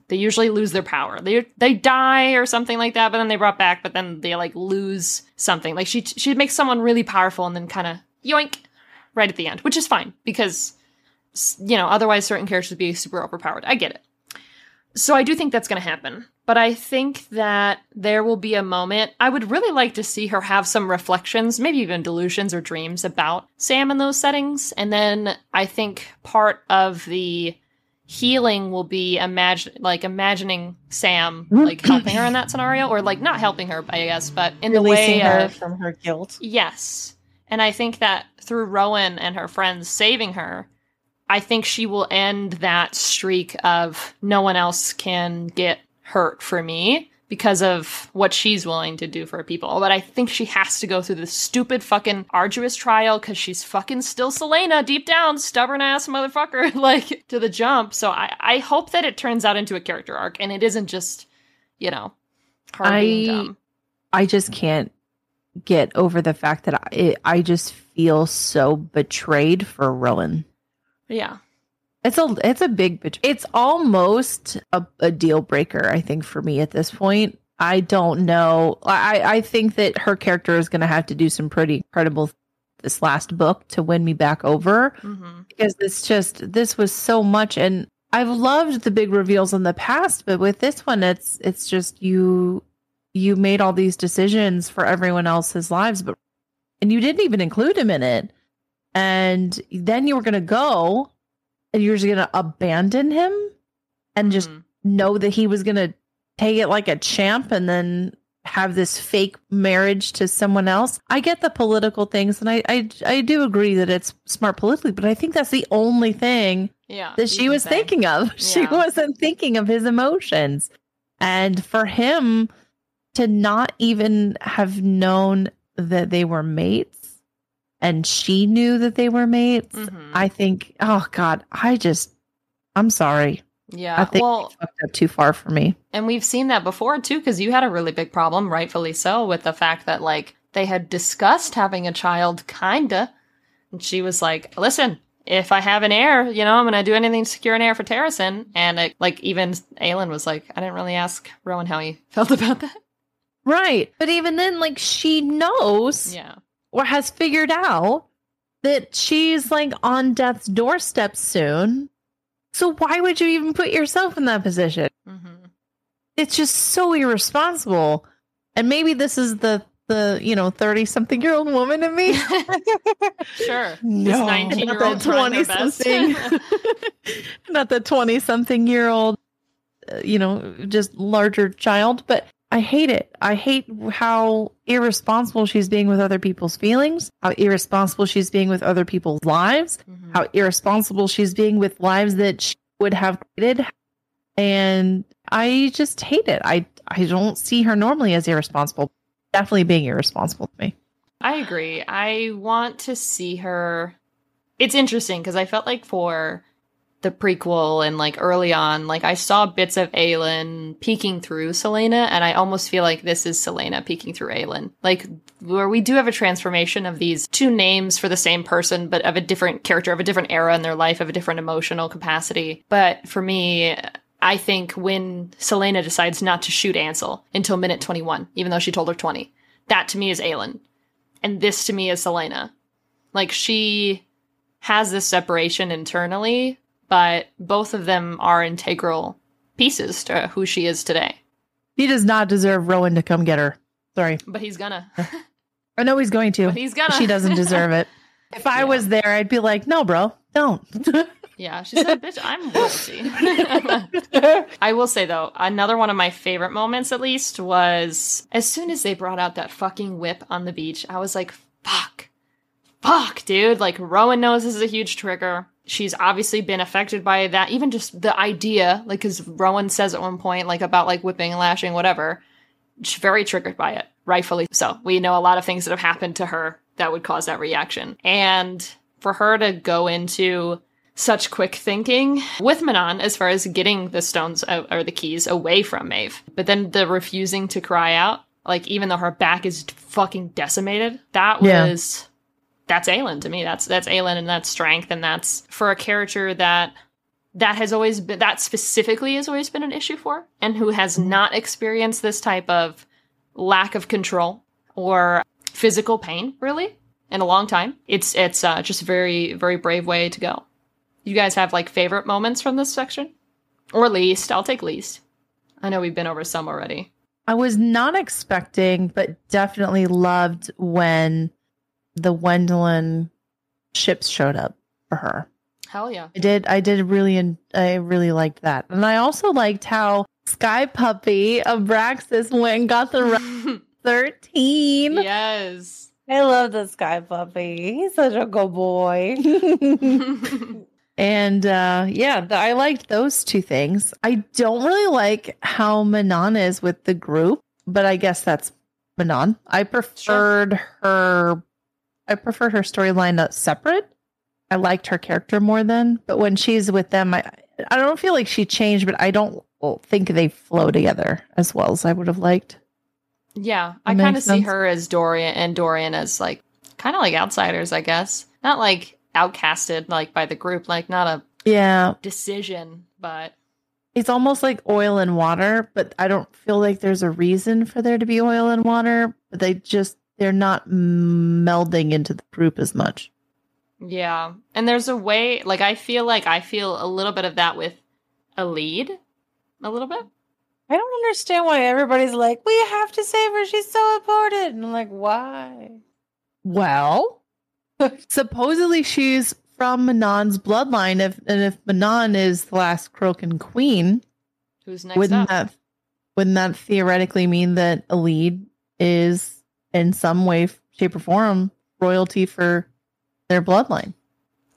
they usually lose their power. They they die or something like that, but then they brought back, but then they, like, lose something. Like, she she makes someone really powerful and then kind of yoink right at the end, which is fine, because, you know, otherwise certain characters would be super overpowered. I get it. So I do think that's going to happen. But I think that there will be a moment. I would really like to see her have some reflections, maybe even delusions or dreams about Sam in those settings. And then I think part of the healing will be imagine like imagining Sam, like, helping her in that scenario, or, like, not helping her, I guess, but in the way of releasing her from her guilt. Yes. And I think that through Rowan and her friends saving her, I think she will end that streak of no one else can get hurt for me because of what she's willing to do for people. But I think she has to go through this stupid fucking arduous trial, because she's fucking still Selena deep down, stubborn ass motherfucker, like, to the jump. So I, I hope that it turns out into a character arc and it isn't just, you know, her I, being dumb. I just can't get over the fact that I, I just feel so betrayed for Rowan. Yeah, it's a it's a big betray. It's almost a, a deal breaker, I think, for me at this point. I don't know. I I think that her character is going to have to do some pretty incredible th- this last book to win me back over, mm-hmm. because it's just this was so much, and I've loved the big reveals in the past, but with this one, it's it's just you. you made all these decisions for everyone else's lives, but and you didn't even include him in it. And then you were going to go and you're just going to abandon him and just mm. know that he was going to take it like a champ and then have this fake marriage to someone else. I get the political things, and I, I, I do agree that it's smart politically, but I think that's the only thing yeah, that she was say. thinking of. Yeah. She wasn't thinking of his emotions. And for him to not even have known that they were mates, and she knew that they were mates, mm-hmm. I think, oh God, I just, I'm sorry. Yeah, I think well, it fucked up too far for me. And we've seen that before, too, because you had a really big problem, rightfully so, with the fact that, like, they had discussed having a child, kinda. And she was like, listen, if I have an heir, you know, I'm going to do anything to secure an heir for Terrison. And, it, like, even Aelin was like, I didn't really ask Rowan how he felt about that. Right. But even then, like, she knows yeah. or has figured out that she's, like, on death's doorstep soon. So why would you even put yourself in that position? Mm-hmm. It's just so irresponsible. And maybe this is the, the you know, thirty-something-year-old woman in me. Sure. No. nineteen-year-old twenty-something. Not the twenty-something-year-old, uh, you know, just larger child. But I hate it. I hate how irresponsible she's being with other people's feelings, how irresponsible she's being with other people's lives, mm-hmm. how irresponsible she's being with lives that she would have created. And I just hate it. I, I don't see her normally as irresponsible. Definitely being irresponsible to me. I agree. I want to see her. It's interesting because I felt like for the prequel and like early on, like I saw bits of Aelin peeking through Selena, and I almost feel like this is Selena peeking through Aelin, like where we do have a transformation of these two names for the same person, but of a different character, of a different era in their life, of a different emotional capacity. But for me, I think when Selena decides not to shoot Ansel until minute twenty-one, even though she told her twenty, that to me is Aelin. And this to me is Selena. Like she has this separation internally, but both of them are integral pieces to who she is today. He does not deserve Rowan to come get her. Sorry. But he's gonna. I know he's going to. But he's gonna. She doesn't deserve it. If I yeah. was there, I'd be like, no, bro, don't. Yeah, she said, bitch, I'm guilty. I will say, though, another one of my favorite moments, at least, was as soon as they brought out that fucking whip on the beach, I was like, fuck. Fuck, dude. Like, Rowan knows this is a huge trigger. She's obviously been affected by that. Even just the idea, like, because Rowan says at one point, like, about, like, whipping, lashing, whatever. She's very triggered by it, rightfully so. We know a lot of things that have happened to her that would cause that reaction. And for her to go into such quick thinking with Manon as far as getting the stones uh, or the keys away from Maeve, but then the refusing to cry out, like, even though her back is fucking decimated, that yeah. was... That's Aelin to me. That's that's Aelin, and that's strength, and that's for a character that that has always been, that specifically has always been an issue for, and who has not experienced this type of lack of control or physical pain really in a long time. It's it's uh, just a very very brave way to go. You guys have like favorite moments from this section, or least? I'll take least. I know we've been over some already. I was not expecting, but definitely loved when the Wendelin ships showed up for her. Hell yeah. I did. I did really. In, I really liked that. And I also liked how Sky Puppy Abraxas went and got the thirteen. Yes. I love the Sky Puppy. He's such a good boy. And uh, yeah, the, I liked those two things. I don't really like how Manon is with the group, but I guess that's Manon. I preferred sure. her. I preferred her storyline separate. I liked her character more then, but when she's with them, I I don't feel like she changed, but I don't think they flow together as well as I would have liked. Yeah, that I kind of see her as Dorian and Dorian as like kind of like outsiders, I guess. Not like outcasted like by the group, like not a yeah decision, but it's almost like oil and water, but I don't feel like there's a reason for there to be oil and water, but they just they're not melding into the group as much. Yeah. And there's a way, like, I feel like I feel a little bit of that with Elide, a little bit. I don't understand why everybody's like, we have to save her. She's so important. And I'm like, why? Well, supposedly she's from Manon's bloodline. If, and if Manon is the last Crocan queen, who's next wouldn't up? That, wouldn't that theoretically mean that Elide is in some way, shape, or form royalty for their bloodline?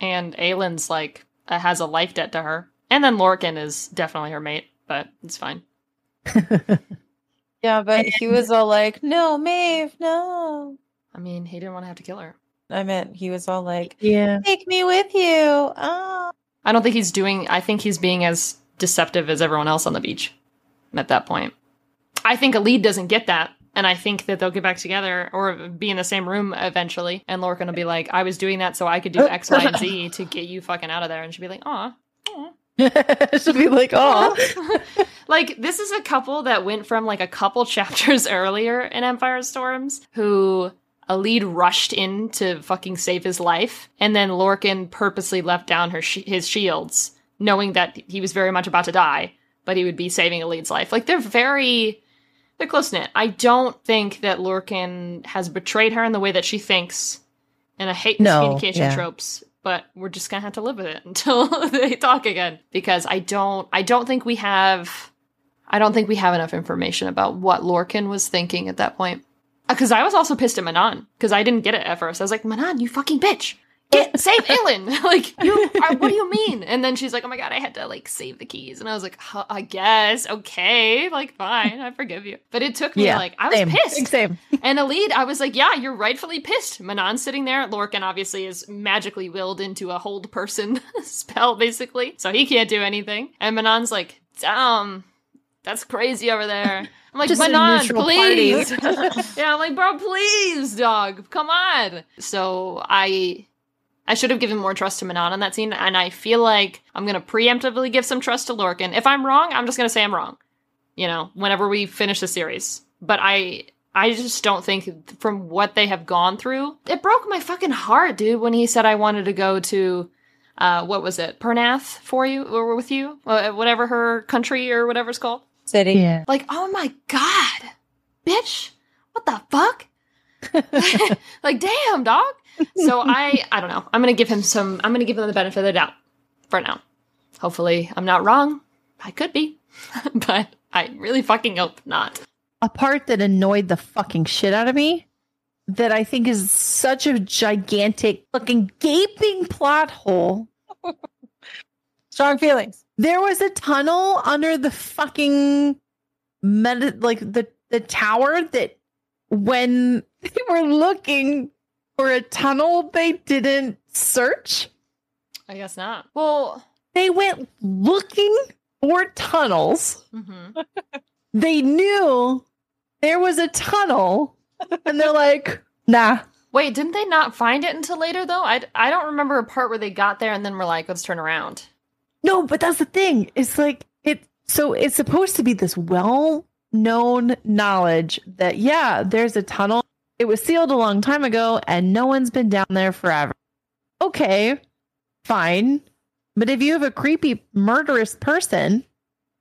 And Aelin's like, uh, has a life debt to her. And then Lorcan is definitely her mate, but it's fine. Yeah, but he was all like, no, Maeve, no. I mean, he didn't want to have to kill her. I meant he was all like, yeah, take me with you. Oh. I don't think he's doing, I think he's being as deceptive as everyone else on the beach at that point. I think Elide doesn't get that. And I think that they'll get back together or be in the same room eventually. And Lorcan will be like, I was doing that so I could do X, Y, and Z to get you fucking out of there. And she'll be like, aw. She'll be like, oh, like this is a couple that went from like a couple chapters earlier in Empire of Storms who Elide rushed in to fucking save his life, and then Lorcan purposely left down her sh- his shields, knowing that he was very much about to die, but he would be saving Elide's life. Like they're very, they're close knit. I don't think that Lorcan has betrayed her in the way that she thinks, and I hate miscommunication no, yeah. tropes. But we're just gonna have to live with it until they talk again. Because I don't, I don't think we have, I don't think we have enough information about what Lorcan was thinking at that point. Because I was also pissed at Manon because I didn't get it at first. I was like, Manon, you fucking bitch, get save Aelin. Like, you, are, what do you mean? And then she's like, oh my god, I had to like save the keys, and I was like, huh, I guess, okay, like fine, I forgive you. But it took me yeah, like I was same. pissed. Same. And Elide, I was like, yeah, you're rightfully pissed. Manon's sitting there. Lorcan obviously is magically willed into a hold person spell, basically, so he can't do anything. And Manon's like, damn, that's crazy over there. I'm like, Manon, please. Yeah, I'm like, bro, please, dog, come on. So I. I should have given more trust to Manon on that scene, and I feel like I'm going to preemptively give some trust to Lorcan. If I'm wrong, I'm just going to say I'm wrong, you know, whenever we finish the series. But I I just don't think, from what they have gone through, it broke my fucking heart, dude, when he said I wanted to go to, uh, what was it, Pernath for you, or with you, whatever her country or whatever it's called. City. Yeah. Like, oh my god, bitch, what the fuck? Like, damn, dog. So I I don't know. I'm going to give him some, I'm going to give him the benefit of the doubt for now. Hopefully I'm not wrong. I could be, but I really fucking hope not. A part that annoyed the fucking shit out of me that I think is such a gigantic fucking gaping plot hole. Strong feelings. There was a tunnel under the fucking meta, like the, the tower that when they were looking for a tunnel, they didn't search? I guess not. Well, they went looking for tunnels. Mm-hmm. They knew there was a tunnel, and they're like, nah. Wait, didn't they not find it until later, though? I, I don't remember a part where they got there and then were like, let's turn around. No, but that's the thing. It's like, it. so it's supposed to be this well-known knowledge that, yeah, there's a tunnel. It was sealed a long time ago, and no one's been down there forever. Okay, fine. But if you have a creepy, murderous person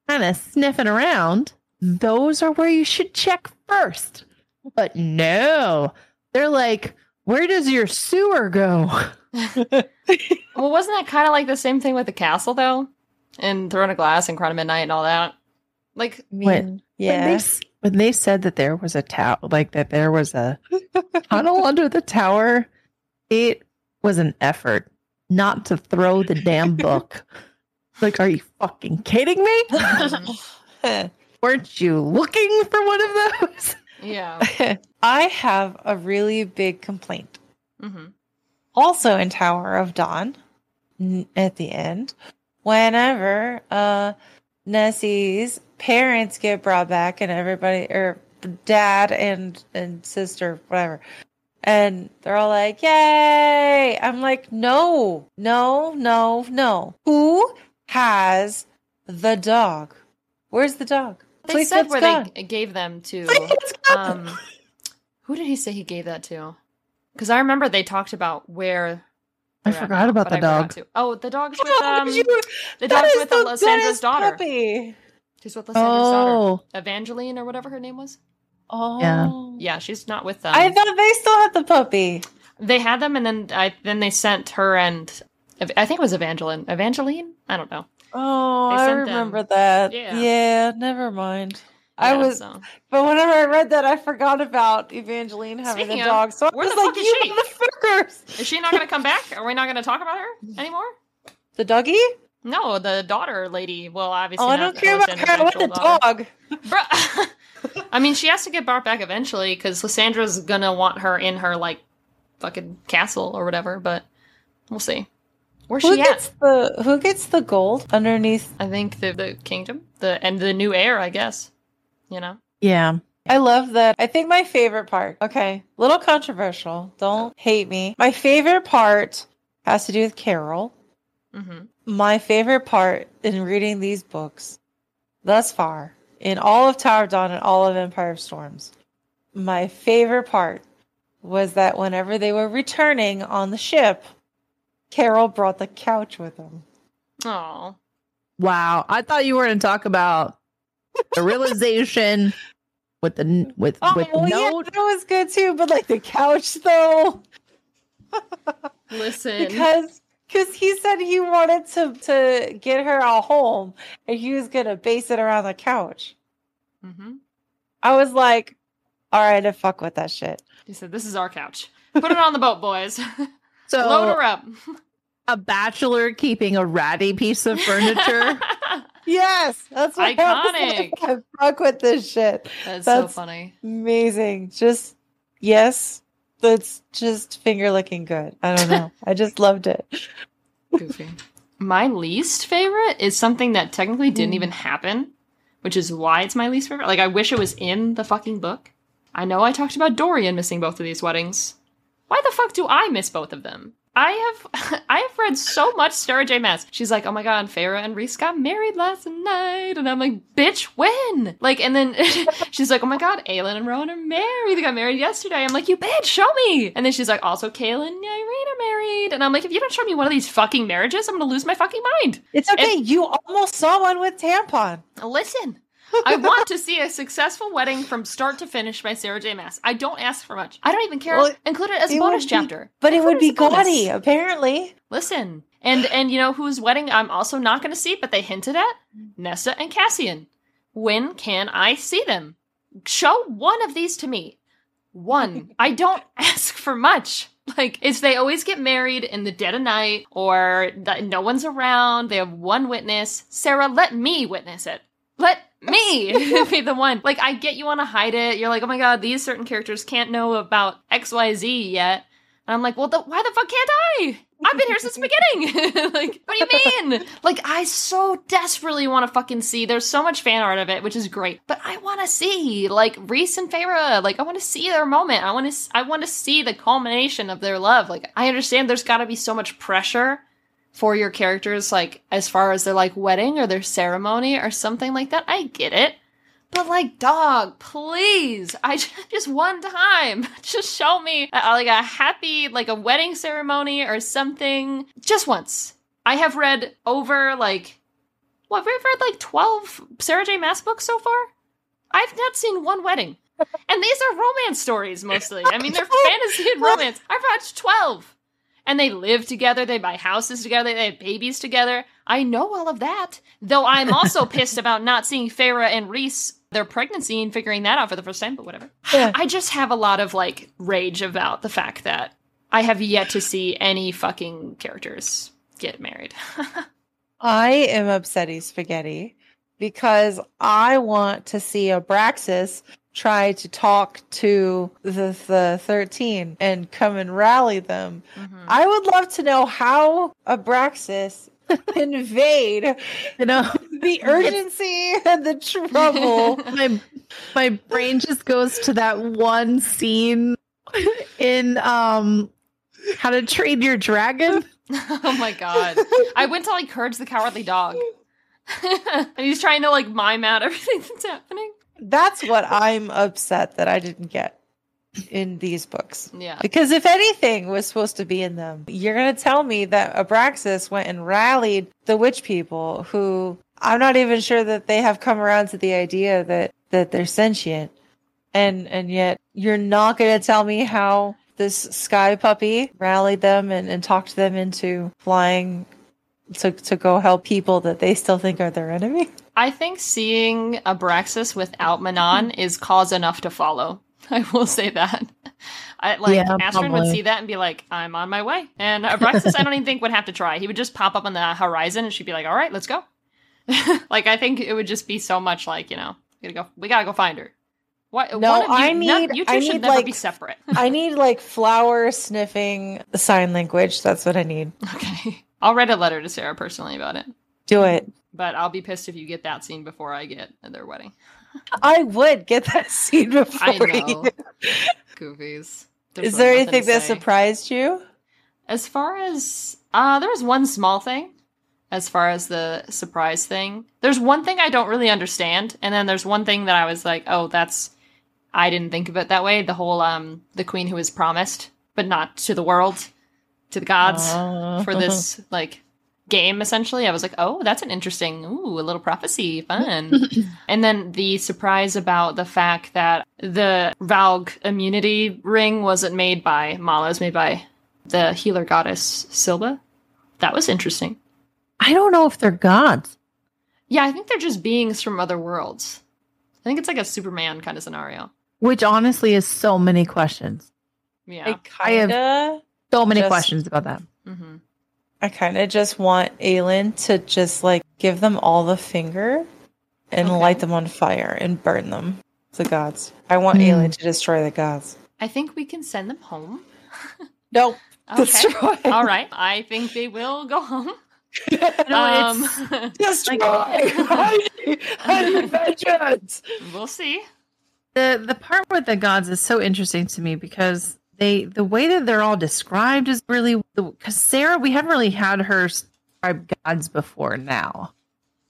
kind of sniffing around, those are where you should check first. But no, they're like, where does your sewer go? Well, wasn't that kind of like the same thing with the castle, though? And Throne of Glass and Crown of Midnight and all that? Like, when, yeah. When they, when they said that there was a tower, like that there was a tunnel under the tower, it was an effort not to throw the damn book. Like, are you fucking kidding me? Weren't you looking for one of those? Yeah. I have a really big complaint. Mm-hmm. Also in Tower of Dawn, n- at the end, whenever uh, Nessie's parents get brought back, and everybody, or dad and and sister, whatever, and they're all like, yay! I'm like, no, no, no, no. Who has the dog? Where's the dog? They Please said where gone. They gave them to. Um, who did he say he gave that to? Because I remember they talked about where... I forgot now, about the I dog. Oh, the dog's with um, oh, the dog's with the Lysandra's daughter. Puppy. She's with Lysandra's oh. daughter, Evangeline or whatever her name was. Oh, yeah, yeah. She's not with them. I thought they still had the puppy. They had them, and then I then they sent her and I think it was Evangeline. Evangeline, I don't know. Oh, I remember them. that. Yeah. yeah, never mind. Yeah, I was, so. but whenever I read that, I forgot about Evangeline having Speaking a of, dog. So I was like, you motherfuckers! Is she not going to come back? Are we not going to talk about her anymore? The doggy? No, the daughter lady. Well, obviously. Oh, not I don't care about her. I want the dog. Bruh. I mean, she has to get brought back eventually because Lysandra's going to want her in her, like, fucking castle or whatever, but we'll see. Where's who she gets at? The, who gets the gold underneath? I think the, the kingdom the and the new heir, I guess. You know? Yeah. I love that. I think my favorite part, okay, little controversial. Don't hate me. My favorite part has to do with Carol. Mm-hmm. My favorite part in reading these books thus far, in all of Tower of Dawn and all of Empire of Storms, my favorite part was that whenever they were returning on the ship, Carol brought the couch with them. Oh. Wow. I thought you were going to talk about the realization with the with oh, with well, no, yeah, that was good too. But like the couch, though. Listen, because because he said he wanted to to get her a home, and he was gonna base it around the couch. Mm-hmm. I was like, all right, I fuck with that shit. He said, "This is our couch. Put it on the boat, boys. So load her up." A bachelor keeping a ratty piece of furniture. Yes, that's what iconic. I, like, I fuck with this shit. That's, that's so funny, amazing. Just yes, that's just finger licking good. I don't know. I just loved it. Goofy. My least favorite is something that technically didn't mm. even happen, which is why it's my least favorite. Like I wish it was in the fucking book. I know I talked about Dorian missing both of these weddings. Why the fuck do I miss both of them? I have I have read so much Sarah J. Maas. She's like, oh my god, Feyre and Rhys got married last night. And I'm like, bitch, when? Like, and then she's like, oh my god, Aelin and Rowan are married. They got married yesterday. I'm like, you bitch, show me. And then she's like, also Kaelin and Yrene are married. And I'm like, if you don't show me one of these fucking marriages, I'm going to lose my fucking mind. It's okay. And you almost saw one with tampon. Listen. I want to see a successful wedding from start to finish by Sarah J. Maas. I don't ask for much. I don't even care. Well, include it as a bonus be, chapter. But include it would be gaudy, apparently. Listen, and and you know whose wedding I'm also not going to see, but they hinted at? Nesta and Cassian. When can I see them? Show one of these to me. One. I don't ask for much. Like, it's they always get married in the dead of night, or that no one's around. They have one witness. Sarah, let me witness it. Let me be the one. Like, I get you want to hide it. You're like, oh my god, these certain characters can't know about X Y Z yet. And I'm like, well, the, why the fuck can't I? I've been here since the beginning. Like, what do you mean? Like, I so desperately want to fucking see. There's so much fan art of it, which is great. But I want to see, like, Rhys and Feyre. Like, I want to see their moment. I want to I want to see the culmination of their love. Like, I understand there's got to be so much pressure for your characters, like, as far as their, like, wedding or their ceremony or something like that. I get it. But, like, dog, please. I just, just one time. Just show me, a, like, a happy, like, a wedding ceremony or something. Just once. I have read over, like, what, we've read, like, twelve Sarah J. Maas books so far? I've not seen one wedding. And these are romance stories, mostly. I mean, they're fantasy and romance. I've watched twelve. And they live together, they buy houses together, they have babies together. I know all of that. Though I'm also pissed about not seeing Feyre and Rhys, their pregnancy, and figuring that out for the first time, but whatever. Yeah. I just have a lot of, like, rage about the fact that I have yet to see any fucking characters get married. I am upsetty spaghetti because I want to see Abraxas try to talk to the, the thirteen and come and rally them. Mm-hmm. I would love to know how Abraxas conveyed, you know, the urgency and the trouble. My my brain just goes to that one scene in um How to Train Your Dragon. Oh my god! I went to like Courage the Cowardly Dog, and he's trying to like mime out everything that's happening. That's what I'm upset that I didn't get in these books. Yeah. Because if anything was supposed to be in them, you're going to tell me that Abraxas went and rallied the witch people who I'm not even sure that they have come around to the idea that, that they're sentient. And and yet you're not going to tell me how this sky puppy rallied them and, and talked them into flying to to go help people that they still think are their enemy? I think seeing Abraxas without Manon is cause enough to follow. I will say that. I, like, yeah, Astrid would see that and be like, I'm on my way. And Abraxas, I don't even think would have to try. He would just pop up on the horizon and she'd be like, all right, let's go. Like, I think it would just be so much like, you know, we gotta go, we gotta go find her. What, no, one of you, I need, not, you two I should need, never like, be separate. I need, like, flower sniffing sign language. That's what I need. Okay. I'll write a letter to Sarah personally about it. Do it. But I'll be pissed if you get that scene before I get at their wedding. I would get that scene before I know. You. Goofies. There's Is really there anything that surprised you? As far as... Uh, there was one small thing. As far as the surprise thing. There's one thing I don't really understand. And then there's one thing that I was like, oh, that's... I didn't think of it that way. The whole, um, the queen who was promised, but not to the world, to the gods, uh, for this, like, game, essentially. I was like, oh, that's an interesting, ooh, a little prophecy, fun. And then the surprise about the fact that the Valg immunity ring wasn't made by Mala, it was made by the healer goddess Silba. That was interesting. I don't know if they're gods. Yeah, I think they're just beings from other worlds. I think it's like a Superman kind of scenario. Which honestly is so many questions. Yeah. I have so many just, questions about that. Mm-hmm. I kind of just want Aelin to just like give them all the finger and okay. light them on fire and burn them. The gods. I want mm. Aelin to destroy the gods. I think we can send them home. Nope. Okay. Destroy. All right. I think they will go home. No, um, it's destroy. I need, I need vengeance. We'll see. The the part with the gods is so interesting to me because they the way that they're all described is really because Sarah, we haven't really had her describe gods before now.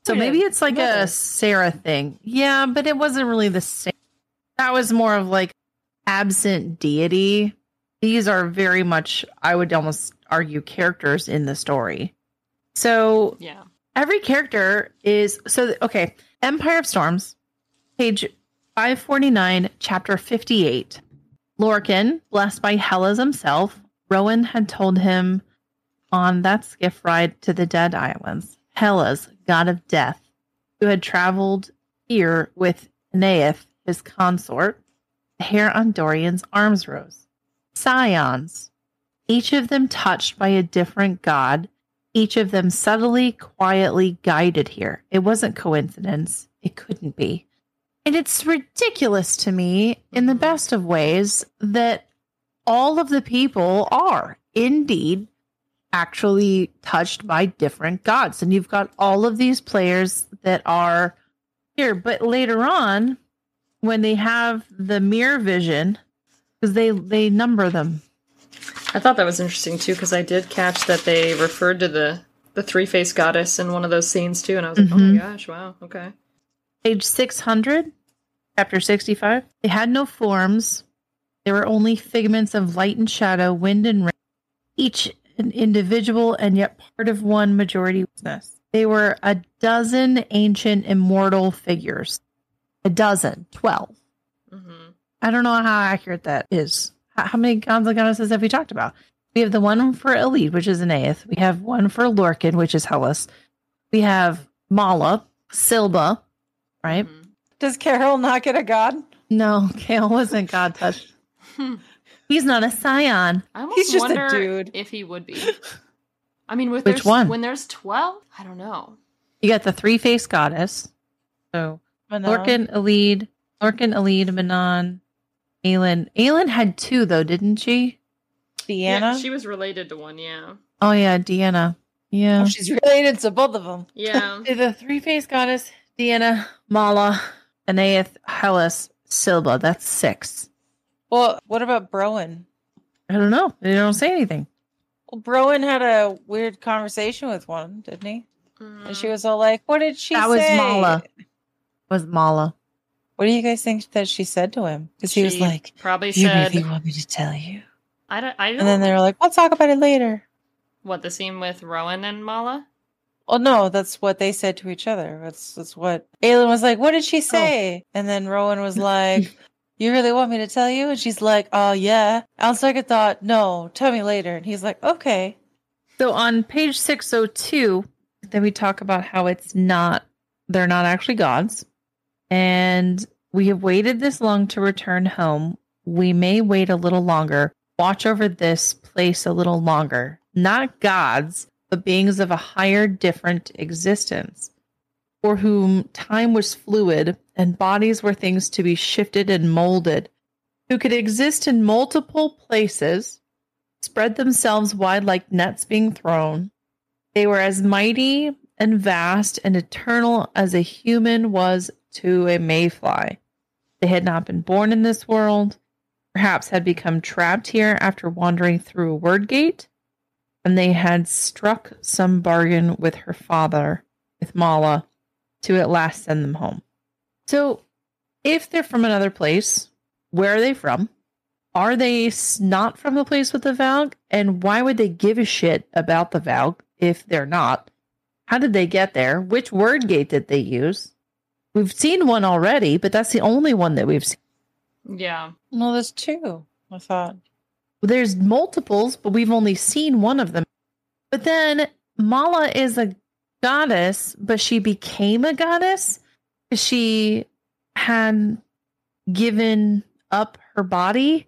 So maybe it's like yeah. a Sarah thing. Yeah, but it wasn't really the same. That was more of like absent deity. These are very much, I would almost argue, characters in the story. So yeah, every character is... So, okay, Empire of Storms, page five forty-nine, chapter fifty-eight. Lorcan, blessed by Hellas himself, Rowan had told him on that skiff ride to the Dead Islands, Hellas, god of death, who had traveled here with Maeve, his consort, the hair on Dorian's arms rose. Scions, each of them touched by a different god, each of them subtly, quietly guided here. It wasn't coincidence. It couldn't be. And it's ridiculous to me, in the best of ways, that all of the people are indeed actually touched by different gods. And you've got all of these players that are here. But later on, when they have the mirror vision, because they, they number them. I thought that was interesting, too, because I did catch that they referred to the, the three-faced goddess in one of those scenes, too. And I was like, mm-hmm. oh, my gosh, wow, okay. Page six hundred, chapter sixty-five. They had no forms. They were only figments of light and shadow, wind and rain. Each an individual and yet part of one majority witness. They were a dozen ancient immortal figures. A dozen. Twelve. Mm-hmm. I don't know how accurate that is. How many gods and goddesses have we talked about? We have the one for Elide, which is Aeneas. We have one for Lorcan, which is Hellas. We have Mala, Silba. Right? Does Carol not get a god? No, Carol wasn't god touched. He's not a scion. I almost He's just wonder a dude. If he would be. I mean, with which one? When there's twelve, I don't know. You got the three-faced goddess. So Manon. Lorcan, Elide, Lorcan, Elide, Manon, Aelin. Aelin had two though, didn't she? Deanna. Yeah, she was related to one. Yeah. Oh yeah, Deanna. Yeah, oh, she's related to both of them. Yeah. The three-faced goddess. Deanna, Mala, Aeneas, Hellas, Silba. That's six. Well, what about Browen? I don't know. They don't say anything. Well, Browen had a weird conversation with one, didn't he? Mm. And she was all like, what did she that say? That was Mala. was Mala. What do you guys think that she said to him? Because he was like, probably you said, really want me to tell you. I don't, I don't. And then they were like, we'll talk about it later. What, the scene with Rowan and Mala? Oh no, that's what they said to each other. That's that's what Aelin was like, what did she say? Oh. And then Rowan was like, you really want me to tell you? And she's like, oh yeah. Alseka thought, no, tell me later. And he's like, okay. So on page six oh two, then we talk about how it's not, they're not actually gods. And we have waited this long to return home. We may wait a little longer. Watch over this place a little longer. Not gods, but beings of a higher, different existence, for whom time was fluid and bodies were things to be shifted and molded, who could exist in multiple places, spread themselves wide like nets being thrown. They were as mighty and vast and eternal as a human was to a mayfly. They had not been born in this world, perhaps had become trapped here after wandering through a word gate, and they had struck some bargain with her father, with Mala, to at last send them home. So, if they're from another place, where are they from? Are they not from the place with the Valg? And why would they give a shit about the Valg if they're not? How did they get there? Which word gate did they use? We've seen one already, but that's the only one that we've seen. Yeah. Well, there's two, I thought. There's multiples, but we've only seen one of them. But then Mala is a goddess, but she became a goddess because she had given up her body.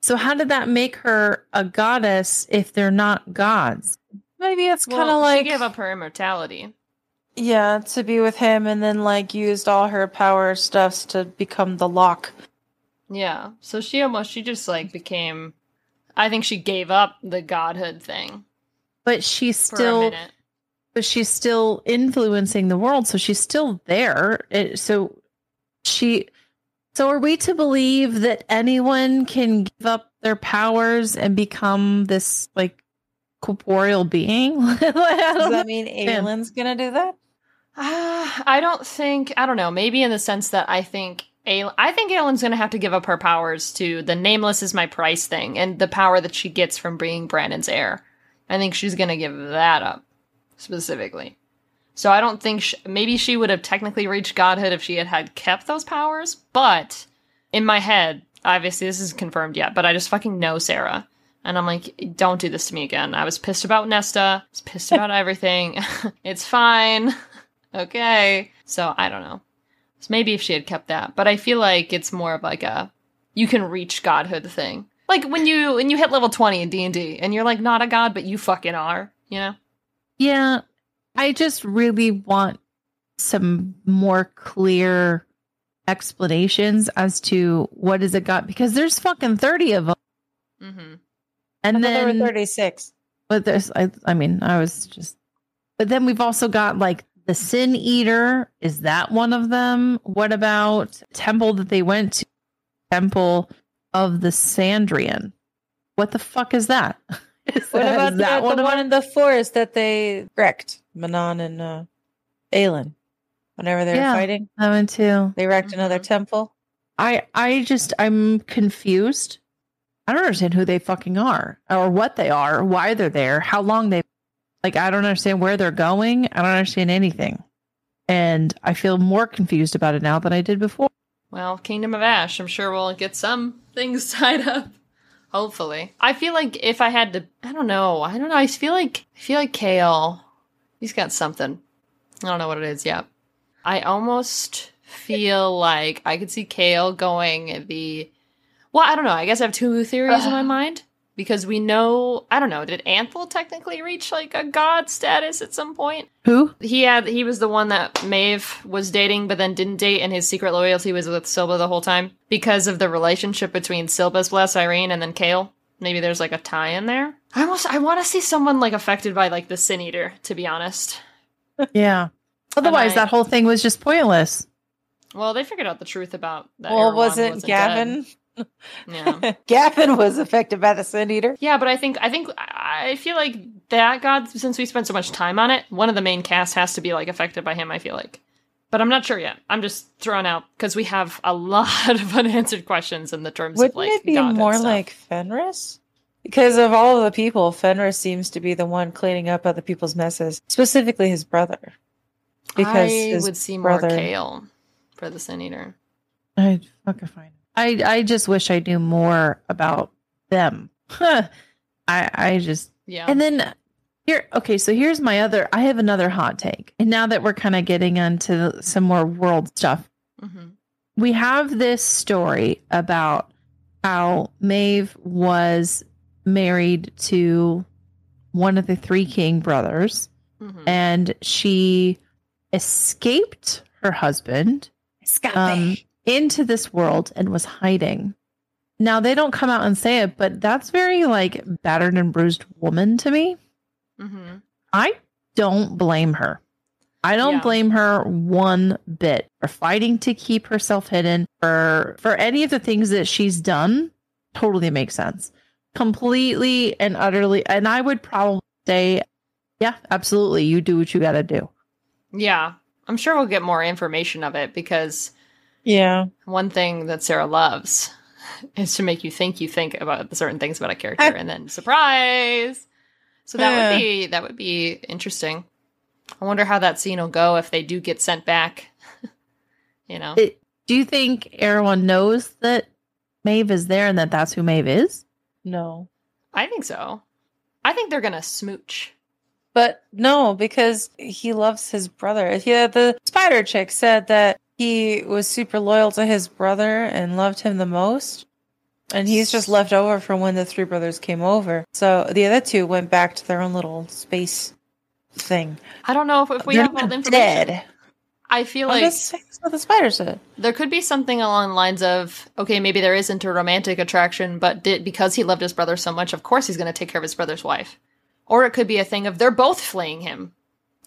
So how did that make her a goddess if they're not gods? Maybe it's kind of well, like... she gave up her immortality. Yeah, to be with him, and then like used all her power stuffs to become the Lock. Yeah, so she almost, she just like became... I think she gave up the godhood thing. But she's still but she's still influencing the world, so she's still there. It, so she so are we to believe that anyone can give up their powers and become this like corporeal being? Does that mean Aelin's going to do that? Uh, I don't think I don't know, maybe in the sense that I think Aelin, I think Aelin's going to have to give up her powers to the nameless is my price thing and the power that she gets from being Brandon's heir. I think she's going to give that up, specifically. So I don't think... She, maybe she would have technically reached godhood if she had, had kept those powers, but in my head, obviously this isn't confirmed yet, but I just fucking know Sarah. And I'm like, don't do this to me again. I was pissed about Nesta. I was pissed about everything. It's fine. Okay. So I don't know. So maybe if she had kept that, but I feel like it's more of like a you can reach godhood thing, like when you when you hit level twenty in D and D and you're like not a god, but you fucking are, you know? Yeah, I just really want some more clear explanations as to what is a god because there's fucking thirty of them, mm-hmm. and I then there were thirty-six. But there's, I, I mean, I was just, but then we've also got like. The Sin Eater, is that one of them? What about temple that they went to? Temple of the Sandrian. What the fuck is that? Is what that, about is that, that one the one in the forest that they wrecked? Manon and uh, Aelin. Whenever they were yeah, fighting. That one too. They wrecked mm-hmm. another temple. I, I just, I'm confused. I don't understand who they fucking are. Or what they are. Why they're there. How long they've Like, I don't understand where they're going. I don't understand anything. And I feel more confused about it now than I did before. Well, Kingdom of Ash, I'm sure we'll get some things tied up. Hopefully. I feel like if I had to... I don't know. I don't know. I feel like... I feel like Chaol. He's got something. I don't know what it is yet. I almost feel like I could see Chaol going the... Well, I don't know. I guess I have two theories in my mind. Because we know, I don't know, did Ansel technically reach, like, a god status at some point? Who? He had. He was the one that Maeve was dating, but then didn't date, and his secret loyalty was with Silba the whole time. Because of the relationship between Silba's blessed Yrene and then Chaol. Maybe there's, like, a tie in there. I almost, I want to see someone, like, affected by, like, the Sin Eater, to be honest. Yeah. Otherwise, I, that whole thing was just pointless. Well, they figured out the truth about that. Well, was it Gavin? Dead. Yeah. Gavin was affected by the Sin Eater. Yeah, but I think I think I feel like that god, since we spent so much time on it, one of the main cast has to be like affected by him, I feel like. But I'm not sure yet. I'm just thrown out because we have a lot of unanswered questions in the terms Wouldn't of like. Wouldn't it be god more like Fenris? Because of all of the people, Fenris seems to be the one cleaning up other people's messes, specifically his brother. Because I his would see brother... more Chaol for the Sin Eater. I'd fucking find it. I, I just wish I knew more about them. Huh. I I just yeah. And then here, okay, so here's my other. I have another hot take. And now that we're kind of getting onto some more world stuff, mm-hmm. we have this story about how Maeve was married to one of the three king brothers, mm-hmm. and she escaped her husband. Escape. Um, into this world and was hiding. Now they don't come out and say it, but that's very like battered and bruised woman to me. Mm-hmm. I don't blame her. I don't yeah. blame her one bit for fighting to keep herself hidden, for for any of the things that she's done. Totally makes sense. Completely and utterly. And I would probably say, yeah, absolutely. You do what you got to do. Yeah. I'm sure we'll get more information of it because yeah. one thing that Sarah loves is to make you think you think about certain things about a character I, and then surprise. So that yeah. would be that would be interesting. I wonder how that scene will go if they do get sent back. You know. It, do you think everyone knows that Maeve is there and that that's who Maeve is? No. I think so. I think they're going to smooch. But no, because he loves his brother. Yeah, the spider chick said that he was super loyal to his brother and loved him the most. And he's just left over from when the three brothers came over. So the other two went back to their own little space thing. I don't know if, if we They're have all the information. Dead. I feel I'm like just saying that's what the spider said. There could be something along the lines of, okay, maybe there isn't a romantic attraction, but did, because he loved his brother so much, of course he's going to take care of his brother's wife. Or it could be a thing of they're both fleeing him.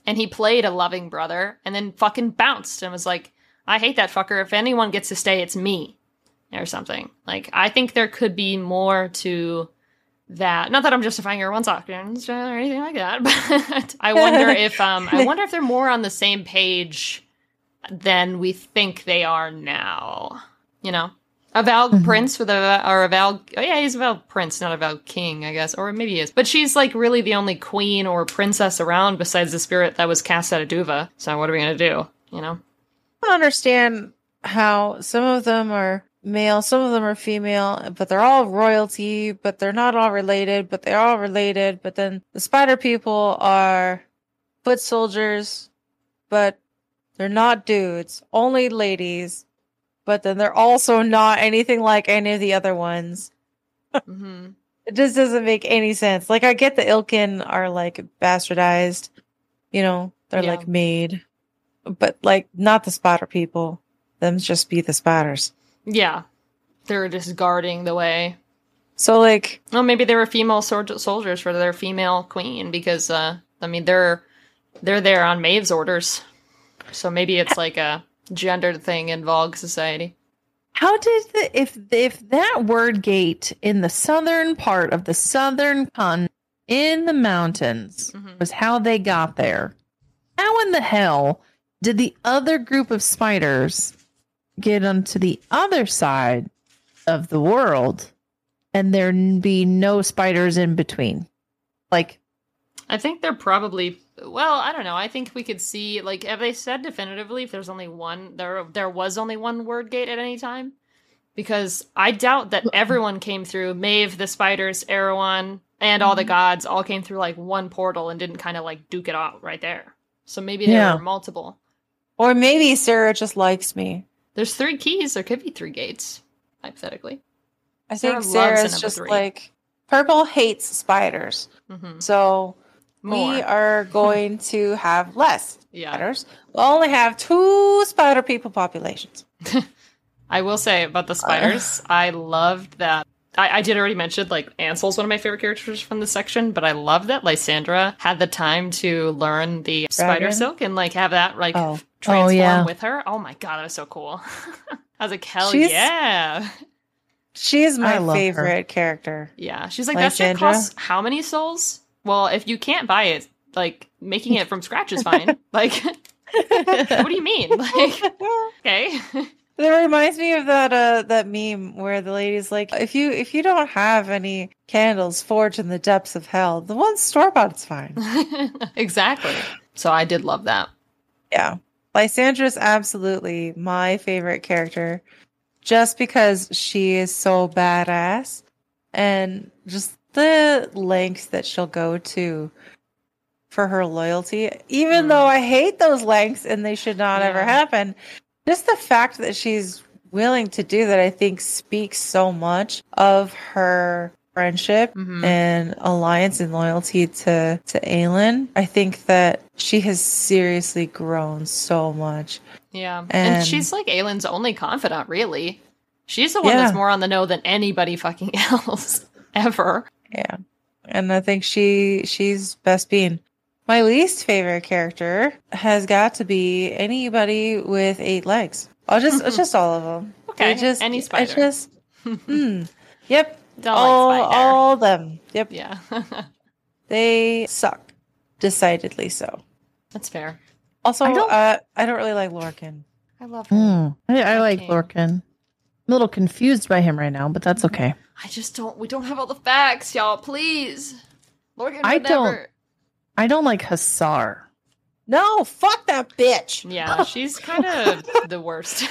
And he played a loving brother and then fucking bounced and was like, I hate that fucker. If anyone gets to stay, it's me. Or something. Like, I think there could be more to that. Not that I'm justifying your one's options or anything like that, but I wonder if um, I wonder if they're more on the same page than we think they are now. You know? A Valg mm-hmm. prince with a, or a Valg, oh yeah, he's a Valg prince, not a Valg king, I guess. Or maybe he is. But she's, like, really the only queen or princess around besides the spirit that was cast out of Duva. So what are we gonna do? You know? I don't understand how some of them are male, some of them are female, but they're all royalty, but they're not all related, but they're all related. But then the spider people are foot soldiers, but they're not dudes, only ladies, but then they're also not anything like any of the other ones. Mm-hmm. It just doesn't make any sense. Like, I get the Ilkin are like bastardized, you know, they're yeah. like made, but like not the spider people. Them just be the spiders. Yeah, they're just guarding the way. So, like, oh, well, maybe they were female so- soldiers for their female queen because, uh, I mean, they're they're there on Maeve's orders. So maybe it's like a gendered thing in Valg society. How did the, if if that word gate in the southern part of the southern continent in the mountains mm-hmm. was how they got there? How in the hell did the other group of spiders get onto the other side of the world and there be no spiders in between? Like, I think they're probably, well, I don't know. I think we could see, like, have they said definitively if there's only one, there there was only one word gate at any time? Because I doubt that everyone came through. Maeve, the spiders, Erewhon, and all mm-hmm. the gods all came through, like, one portal and didn't kind of, like, duke it out right there. So maybe there yeah. were multiple. Or maybe Sarah just likes me. There's three keys. There could be three gates, hypothetically. I Sarah think Sarah's just three. Like, Purple hates spiders. Mm-hmm. So More. We are going to have less yeah. spiders. We'll only have two spider people populations. I will say about the spiders, uh, I loved that. I, I did already mention, like, Ansel's one of my favorite characters from this section, but I love that Lysandra had the time to learn the spider silk and, like, have that, like, oh. transform oh, yeah. with her. Oh my god, that was so cool. I was like, hell she's, yeah. She is my favorite her. Character. Yeah, she's like, Lysandra. That shit costs how many souls? Well, if you can't buy it, like, making it from scratch is fine. Like, what do you mean? Like, okay. That reminds me of that uh, that meme where the lady's like, if you if you don't have any candles forged in the depths of hell, the one store-bought is fine. Exactly. So I did love that. Yeah. Lysandra's absolutely my favorite character just because she is so badass and just the lengths that she'll go to for her loyalty, even mm. though I hate those lengths and they should not yeah. ever happen. Just the fact that she's willing to do that, I think, speaks so much of her friendship mm-hmm. and alliance and loyalty to, to Aelin. I think that she has seriously grown so much. Yeah. And, and she's like Aelin's only confidant, really. She's the one yeah. that's more on the know than anybody fucking else ever. Yeah. And I think she she's best being. My least favorite character has got to be anybody with eight legs. I'll just, just all of them. Okay, I just, any spider. I just, mm, yep, Don't all, like spider. all of them. Yep, yeah, they suck, decidedly so. That's fair. Also, I don't, uh, I don't really like Lorcan. I love him. Mm, I, I like Lorcan. I'm a little confused by him right now, but that's okay. I just don't. We don't have all the facts, y'all. Please, Lorcan. I never. don't. I don't like Hussar. No, fuck that bitch. Yeah, she's kind of the worst.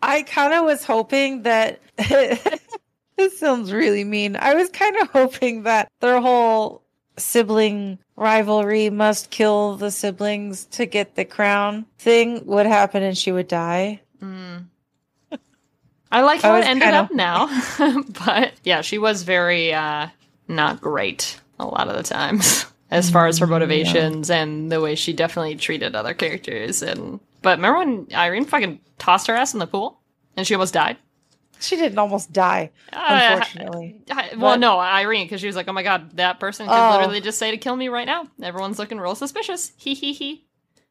I kind of was hoping that... This sounds really mean. I was kind of hoping that their whole sibling rivalry must kill the siblings to get the crown thing would happen and she would die. Mm. I like how I it ended kinda... up now. But yeah, she was very uh, not great a lot of the times. As far as her motivations yeah. and the way she definitely treated other characters. and But remember when Yrene fucking tossed her ass in the pool? And she almost died? She didn't almost die, uh, unfortunately. I, I, but, well, no, Yrene, because she was like, oh my god, that person could oh. literally just say to kill me right now. Everyone's looking real suspicious. Hee hee hee.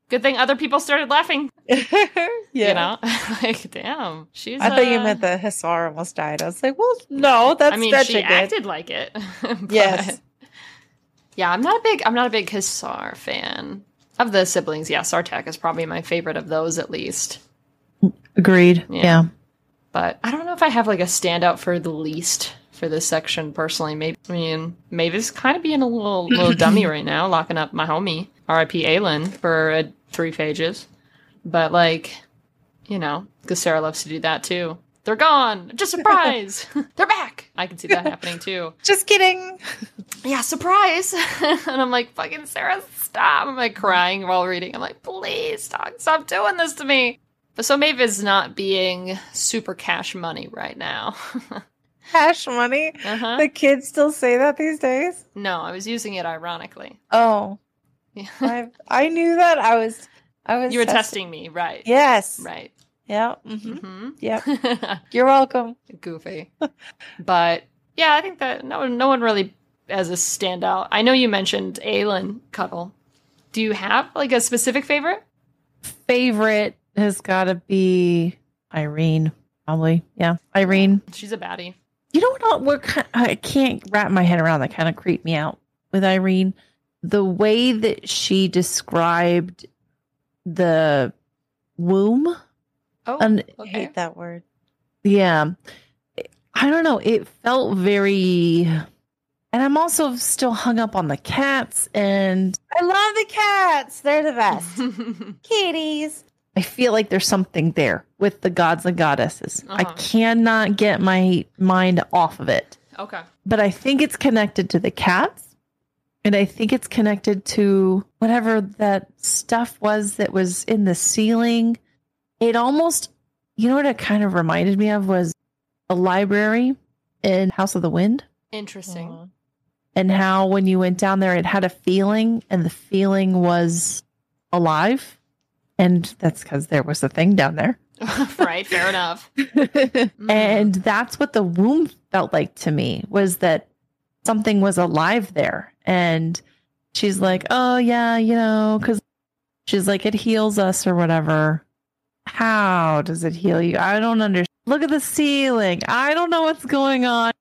Good thing other people started laughing. yeah. You know? Like, damn. She's. I uh... thought you meant the Hussar almost died. I was like, well, no, that's I mean, she it. acted like it. But... Yes. Yeah, I'm not a big I'm not a big Hussar fan. Of the siblings, yeah, Sartaq is probably my favorite of those, at least. Agreed, yeah. yeah. But I don't know if I have, like, a standout for the least for this section, personally. Maybe, I mean, Maeve's kind of being a little little dummy right now, locking up my homie, R I P Aelin, for uh, three pages. But, like, you know, because Sarah loves to do that, too. They're gone! Just surprise! They're back! I can see that happening, too. Just kidding! Yeah, surprise! And I'm like, fucking Sarah, stop! I'm like crying while reading. I'm like, please, stop, stop doing this to me! But so Maeve is not being super cash money right now. Cash money? Uh-huh. The kids still say that these days? No, I was using it ironically. Oh. Yeah. I, I knew that. I was... I was. You were testing, testing me, right. Yes. Right. Yeah. Mm-hmm. Mm-hmm. Yeah. You're welcome. Goofy. But yeah, I think that no, no one really has a standout. I know you mentioned Aelin, Cuddle. Do you have like a specific favorite? Favorite has got to be Yrene, probably. Yeah. Yrene. She's a baddie. You know what? I can't wrap my head around that. Kind of creeped me out with Yrene. The way that she described the womb. Oh, and, okay. I hate that word. Yeah. I don't know. It felt very... And I'm also still hung up on the cats and... I love the cats! They're the best. Kitties! I feel like there's something there with the gods and goddesses. Uh-huh. I cannot get my mind off of it. Okay. But I think it's connected to the cats. And I think it's connected to whatever that stuff was that was in the ceiling... It almost, you know what it kind of reminded me of was a library in House of the Wind. Interesting. Aww. And how when you went down there, it had a feeling and the feeling was alive. And that's because there was a thing down there. Right. Fair enough. Mm. And that's what the womb felt like to me, was that something was alive there. And she's like, oh, yeah, you know, because she's like, it heals us or whatever. How does it heal you? I don't understand. Look at the ceiling. I don't know what's going on.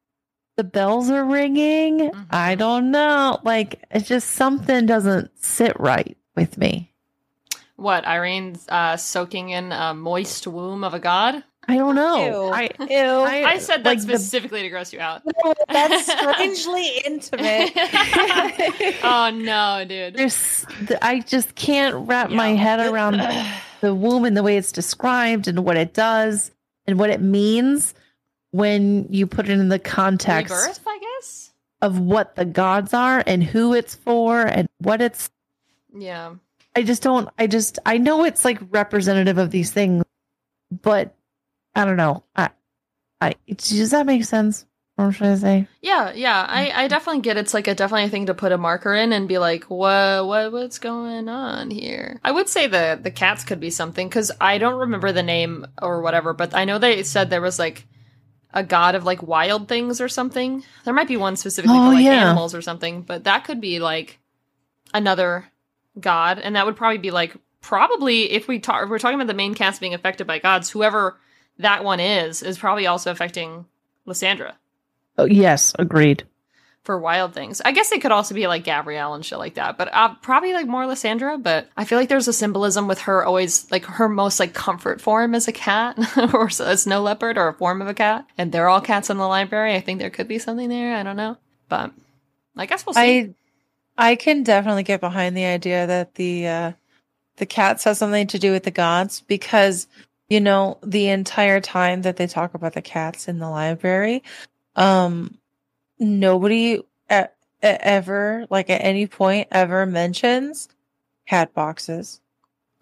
The bells are ringing. Mm-hmm. I don't know. Like, it's just something doesn't sit right with me. What, Irene's uh, soaking in a moist womb of a god? I don't know. Ew. I, Ew. I, I said that like specifically the, to gross you out. No, that's strangely intimate. Oh, no, dude. There's, I just can't wrap yeah. my head around the womb and the way it's described and what it does and what it means when you put it in the context Rebirth, I guess? Of what the gods are and who it's for and what it's. Yeah. I just don't. I just. I know it's like representative of these things, but. I don't know. I, I does that make sense? What should I say? Yeah, yeah. I, I definitely get it's like a definitely a thing to put a marker in and be like, what what what's going on here? I would say the the cats could be something because I don't remember the name or whatever, but I know they said there was like a god of like wild things or something. There might be one specifically oh, for like yeah. animals or something, but that could be like another god, and that would probably be like probably if we talk if we're talking about the main cast being affected by gods, whoever. That one is, is probably also affecting Lysandra. Oh, yes, agreed. For wild things. I guess it could also be like Gabrielle and shit like that, but uh, probably like more Lysandra, but I feel like there's a symbolism with her always, like her most like comfort form is a cat or a snow leopard or a form of a cat, and they're all cats in the library. I think there could be something there. I don't know, but I guess we'll see. I, I can definitely get behind the idea that the, uh, the cats has something to do with the gods because... You know, the entire time that they talk about the cats in the library, um, nobody e- ever, like at any point, ever mentions cat boxes.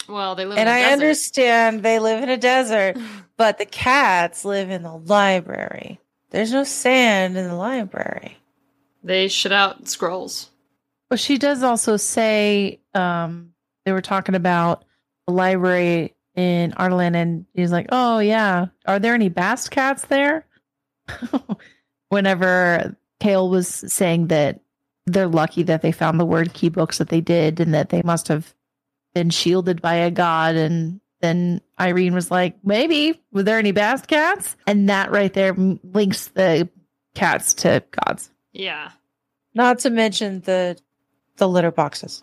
Well, they live and in a I desert. And I understand they live in a desert, but the cats live in the library. There's no sand in the library. They shit out scrolls. Well, she does also say um, they were talking about the library... in Ardalan, and he's like, oh, yeah, are there any Bast cats there? Whenever Chaol was saying that they're lucky that they found the word key books that they did and that they must have been shielded by a god. And then Yrene was like, maybe, were there any Bast cats? And that right there links the cats to gods. Yeah. Not to mention the the litter boxes.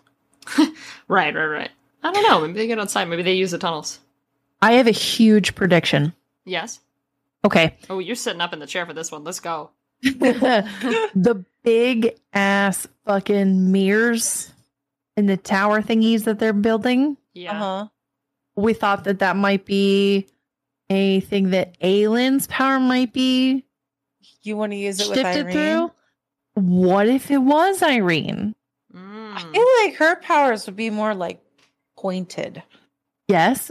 Right, right, right. I don't know. Maybe they get outside. Maybe they use the tunnels. I have a huge prediction. Yes. Okay. Oh, you're sitting up in the chair for this one. Let's go. The big ass fucking mirrors in the tower thingies that they're building. Yeah. Uh-huh. We thought that that might be a thing that Aelin's power might be. You want to use it with Yrene? Through? What if it was Yrene? Mm. I feel like her powers would be more like pointed. Yes.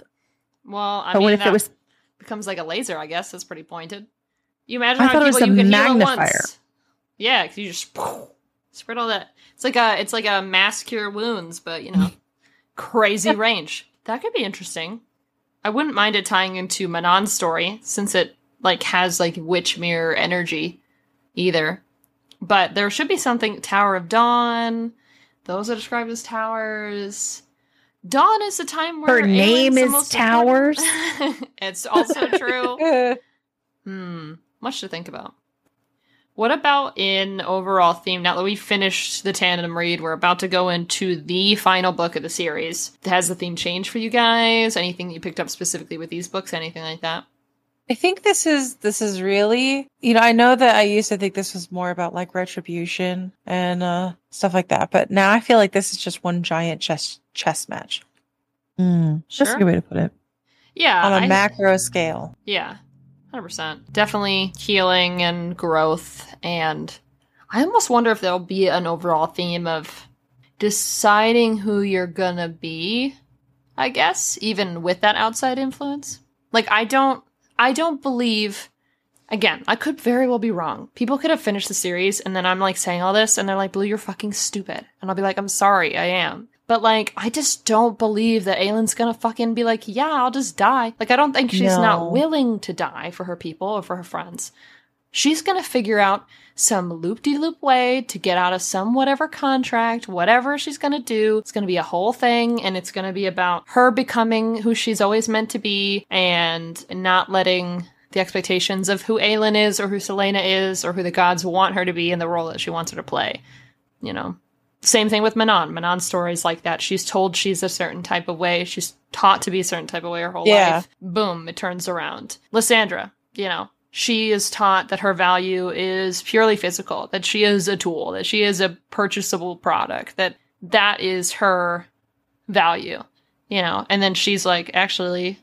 Well, I but mean, if that it was becomes like a laser, I guess. That's pretty pointed. You imagine I how people you can magnifier. Heal at once. Yeah, because you just poof, spread all that. It's like a it's like a mass cure wounds, but you know, crazy range. That could be interesting. I wouldn't mind it tying into Manon's story since it like has like witch mirror energy, either. But there should be something. Tower of Dawn. Those are described as towers. Dawn is the time where her name is Towers. It's also true. Hmm. Much to think about. What about in overall theme? Now that we finished the tandem read, we're about to go into the final book of the series. Has the theme changed for you guys? Anything that you picked up specifically with these books? Anything like that? I think this is this is really, you know, I know that I used to think this was more about like retribution and uh, stuff like that, but now I feel like this is just one giant chess chess match. Mm, sure. That's a good way to put it. Yeah, on a I, macro scale. Yeah, one hundred percent. Definitely healing and growth, and I almost wonder if there'll be an overall theme of deciding who you're gonna be. I guess even with that outside influence, like I don't. I don't believe, again, I could very well be wrong. People could have finished the series, and then I'm, like, saying all this, and they're like, Blue, you're fucking stupid. And I'll be like, I'm sorry, I am. But, like, I just don't believe that Aelin's gonna fucking be like, yeah, I'll just die. Like, I don't think she's no. not willing to die for her people or for her friends. She's gonna figure out some loop-de-loop way to get out of some whatever contract, whatever she's gonna do. It's gonna be a whole thing, and it's gonna be about her becoming who she's always meant to be, and not letting the expectations of who Aelin is, or who Selena is, or who the gods want her to be, and the role that she wants her to play. You know? Same thing with Manon. Manon's stories like that. She's told she's a certain type of way. She's taught to be a certain type of way her whole yeah. life. Boom, it turns around. Lysandra, you know, she is taught that her value is purely physical, that she is a tool, that she is a purchasable product, that that is her value, you know. And then she's like, actually,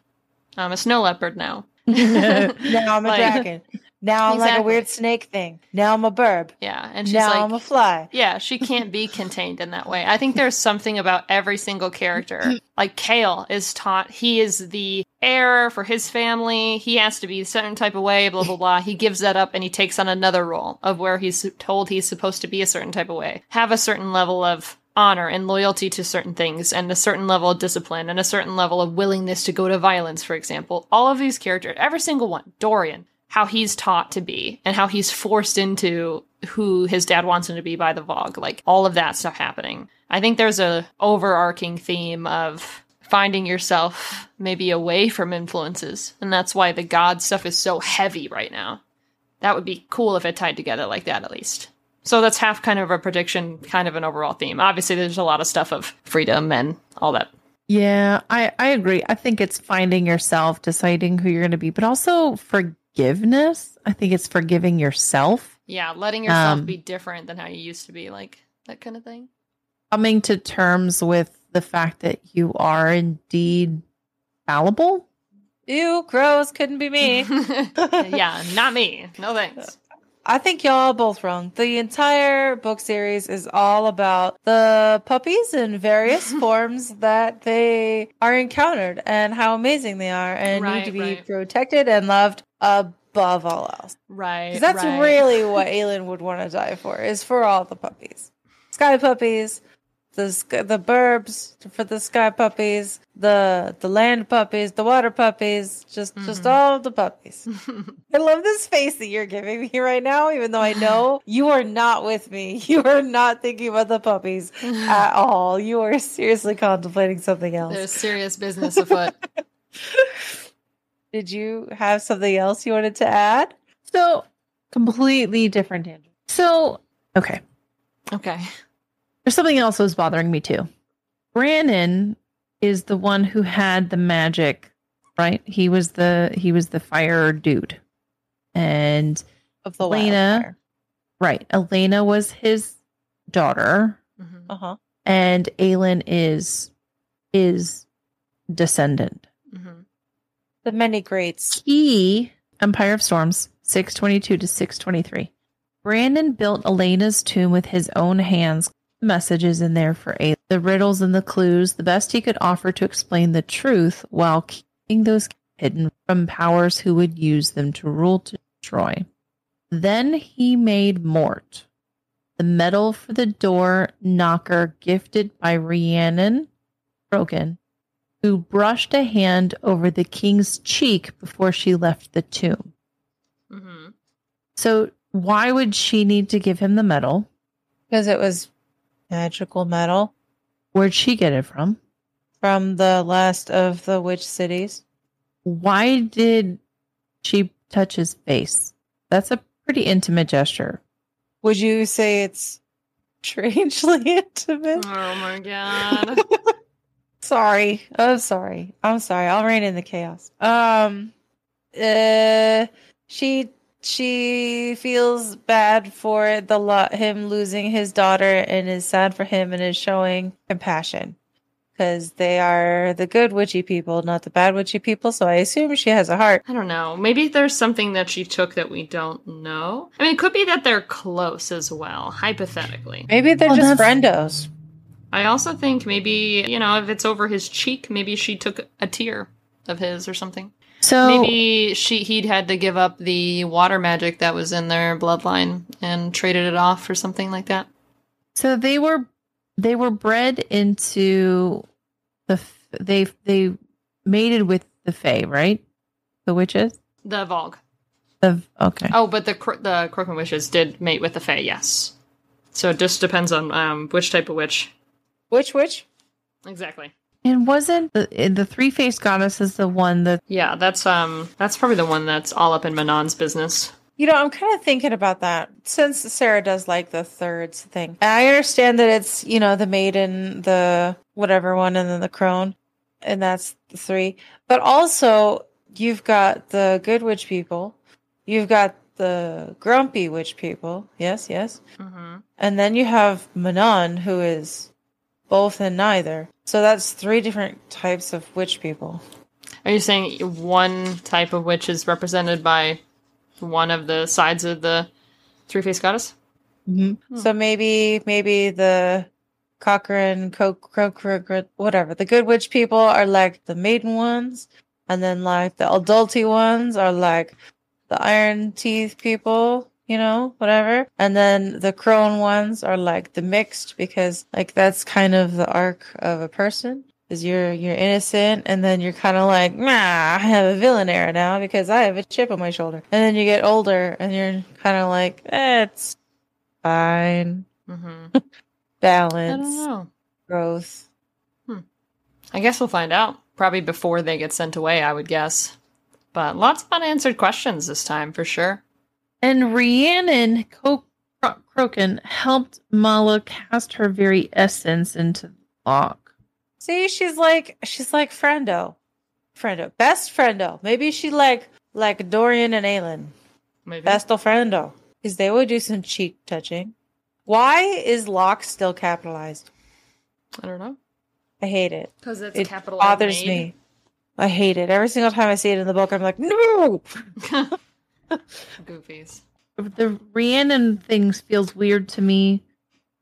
I'm a snow leopard now. Now I'm a like, dragon. Now I'm exactly. like a weird snake thing. Now I'm a burb. Yeah. And she's now like, I'm a fly. Yeah. She can't be contained in that way. I think there's something about every single character. Like Chaol is taught he is the heir for his family. He has to be a certain type of way, blah, blah, blah. He gives that up and he takes on another role of where he's told he's supposed to be a certain type of way, have a certain level of honor and loyalty to certain things and a certain level of discipline and a certain level of willingness to go to violence, for example. All of these characters, every single one, Dorian, how he's taught to be and how he's forced into who his dad wants him to be by the Valg, like all of that stuff happening. I think there's a overarching theme of finding yourself maybe away from influences, and that's why the god stuff is so heavy right now. That would be cool if it tied together like that, at least. So that's half kind of a prediction, kind of an overall theme. Obviously, there's a lot of stuff of freedom and all that. Yeah, I, I agree. I think it's finding yourself, deciding who you're going to be, but also forgetting. Forgiveness. I think it's forgiving yourself. Yeah, letting yourself um, be different than how you used to be, like that kind of thing. Coming to terms with the fact that you are indeed fallible. Ew, gross, couldn't be me. Yeah, not me. No thanks. I think y'all are both wrong. The entire book series is all about the puppies in various forms that they are encountered and how amazing they are and right, need to be right. protected and loved above all else. Right. Because that's right. really what Aelin would want to die for, is for all the puppies. Sky puppies, the the burbs for the sky puppies, the the land puppies, the water puppies, just mm-hmm. just all the puppies. I love this face that you're giving me right now, even though I know you are not with me. You are not thinking about the puppies at all. You are seriously contemplating something else. There's serious business afoot. Did you have something else you wanted to add? So, completely different tangent. So, okay. Okay. There's something else that was bothering me too. Brannon is the one who had the magic, right? He was the he was the fire dude, and of the Elena, right? Elena was his daughter, mm-hmm. uh huh, and Aelin is is descendant. Mm-hmm. The many greats. He Empire of Storms six twenty two to six twenty three. Brannon built Elena's tomb with his own hands. Messages in there for Aelin, the riddles and the clues, the best he could offer to explain the truth while keeping those hidden from powers who would use them to rule to destroy. Then he made Mort, the metal for the door knocker gifted by Rhiannon Brogan, who brushed a hand over the king's cheek before she left the tomb. Mm-hmm. So why would she need to give him the metal? Because it was magical metal. Where'd she get it from? From the last of the witch cities. Why did she touch his face? That's a pretty intimate gesture. Would you say it's strangely intimate? Oh my god. Sorry. Oh, sorry. I'm sorry. I'll rein in the chaos. Um, uh, she... She feels bad for the lo- him losing his daughter and is sad for him and is showing compassion because they are the good witchy people, not the bad witchy people. So I assume she has a heart. I don't know. Maybe there's something that she took that we don't know. I mean, it could be that they're close as well, hypothetically. Maybe they're well, just friendos. I also think maybe, you know, if it's over his cheek, maybe she took a tear of his or something. So maybe she he'd had to give up the water magic that was in their bloodline and traded it off for something like that. So they were they were bred into the they they mated with the Fae, right? The witches, the Valg. The okay. Oh, but the the Croakan witches did mate with the Fae, yes. So it just depends on um, which type of witch. Which witch? Exactly. And wasn't the, the three-faced goddess is the one that... Yeah, that's um, that's probably the one that's all up in Manon's business. You know, I'm kind of thinking about that since Sarah does like the thirds thing. And I understand that it's, you know, the maiden, the whatever one, and then the crone, and that's the three. But also, you've got the good witch people, you've got the grumpy witch people, yes, yes, mm-hmm. and then you have Manon, who is both and neither. So that's three different types of witch people. Are you saying one type of witch is represented by one of the sides of the three-faced goddess? Mm-hmm. Hmm. So maybe maybe the Cochrane, Co- Co- Co- Co- whatever, the good witch people are like the maiden ones, and then like the adulty ones are like the iron teeth people, you know, whatever. And then the crone ones are like the mixed, because like that's kind of the arc of a person. Is you're you're innocent, and then you're kind of like, nah, I have a villain era now because I have a chip on my shoulder. And then you get older, and you're kind of like, eh, it's fine. Mm-hmm. Balance. I don't know. Growth. Hmm. I guess we'll find out. Probably before they get sent away, I would guess. But lots of unanswered questions this time, for sure. And Rhiannon Cro- Cro- Croken helped Mala cast her very essence into the lock. See, she's like, she's like friendo. Friendo. Best friendo. Maybe she like, like Dorian and Aelin. Maybe. Best of friendo. Because they would do some cheek touching. Why is lock still capitalized? I don't know. I hate it. Because it's it capitalized. It bothers made. me. I hate it. Every single time I see it in the book, I'm like, no! Goofies. The Rhiannon things feels weird to me.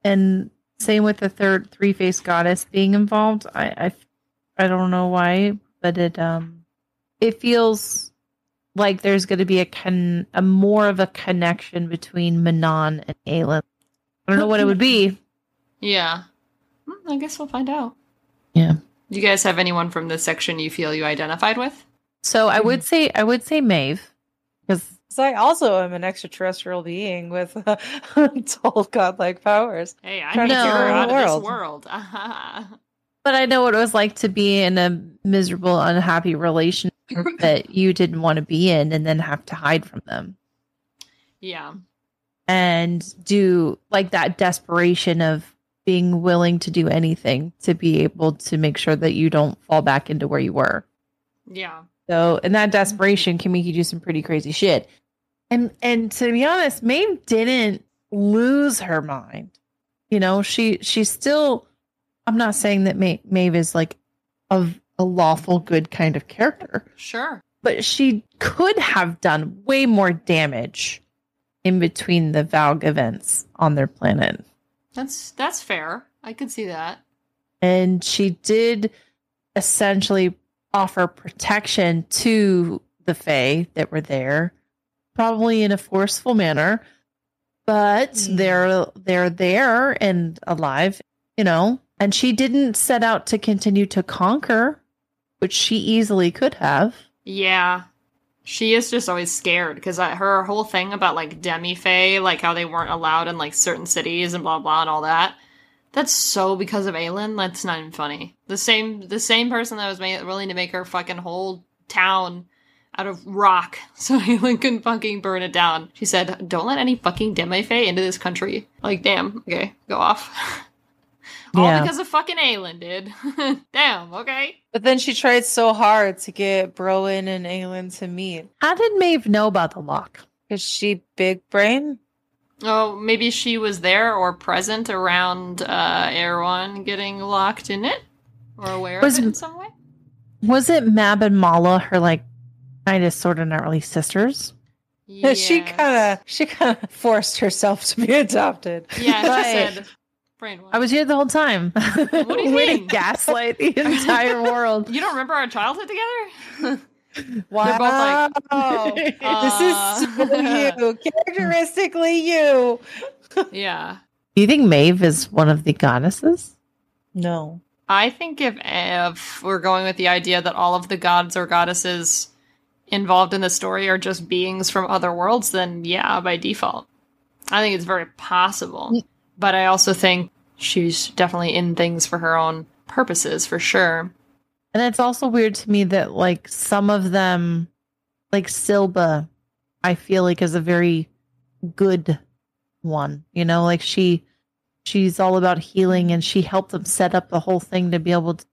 And... same with the third three-faced goddess being involved. I, I, I don't know why, but it um, it feels like there's going to be a con- a more of a connection between Manon and Aelin. I don't know what it would be. Yeah, I guess we'll find out. Yeah. Do you guys have anyone from this section you feel you identified with? So I would say I would say Maeve, because. So I also am an extraterrestrial being with uh, untold godlike powers. Hey, I know out of this world. But I know what it was like to be in a miserable, unhappy relationship that you didn't want to be in, and then have to hide from them. Yeah, and do like that desperation of being willing to do anything to be able to make sure that you don't fall back into where you were. Yeah. So, and that desperation can make you do some pretty crazy shit. And and to be honest, Maeve didn't lose her mind. You know, she she's still, I'm not saying that Maeve, Maeve is like a, a lawful good kind of character. Sure. But she could have done way more damage in between the Valg events on their planet. That's that's fair. I could see that. And she did essentially offer protection to the Fae that were there, probably in a forceful manner, but mm. they're they're there and alive, you know. And she didn't set out to continue to conquer, which she easily could have. Yeah, she is just always scared, because her whole thing about like demi Fae, like how they weren't allowed in like certain cities and blah blah and all that. That's so because of Aelin. That's not even funny. The same the same person that was ma- willing to make her fucking whole town out of rock so Aelin couldn't fucking burn it down. She said, don't let any fucking Demi-Fae into this country. Like, damn. Okay, go off. All yeah. because of fucking Aelin, dude. Damn, okay. But then she tried so hard to get Rowan and Aelin to meet. How did Maeve know about the lock? Is she big brain? Oh, maybe she was there or present around uh, Erwan getting locked in it, or aware was, of it in some way. Was it Mab and Mala, her like kind of sort of not really sisters? Yeah, she kind of she kind of forced herself to be adopted. Yeah, she said. Brainwashed. I was here the whole time. What do you Way mean? To gaslight the entire world. You don't remember our childhood together? Wow. They're both like, oh, this uh, is so you. Characteristically you. Yeah. Do you think Maeve is one of the goddesses? No. I think if, if we're going with the idea that all of the gods or goddesses involved in the story are just beings from other worlds, then yeah, by default. I think it's very possible. But I also think she's definitely in things for her own purposes, for sure. And it's also weird to me that, like, some of them, like Silba, I feel like is a very good one. You know, like she she's all about healing, and she helped them set up the whole thing to be able to.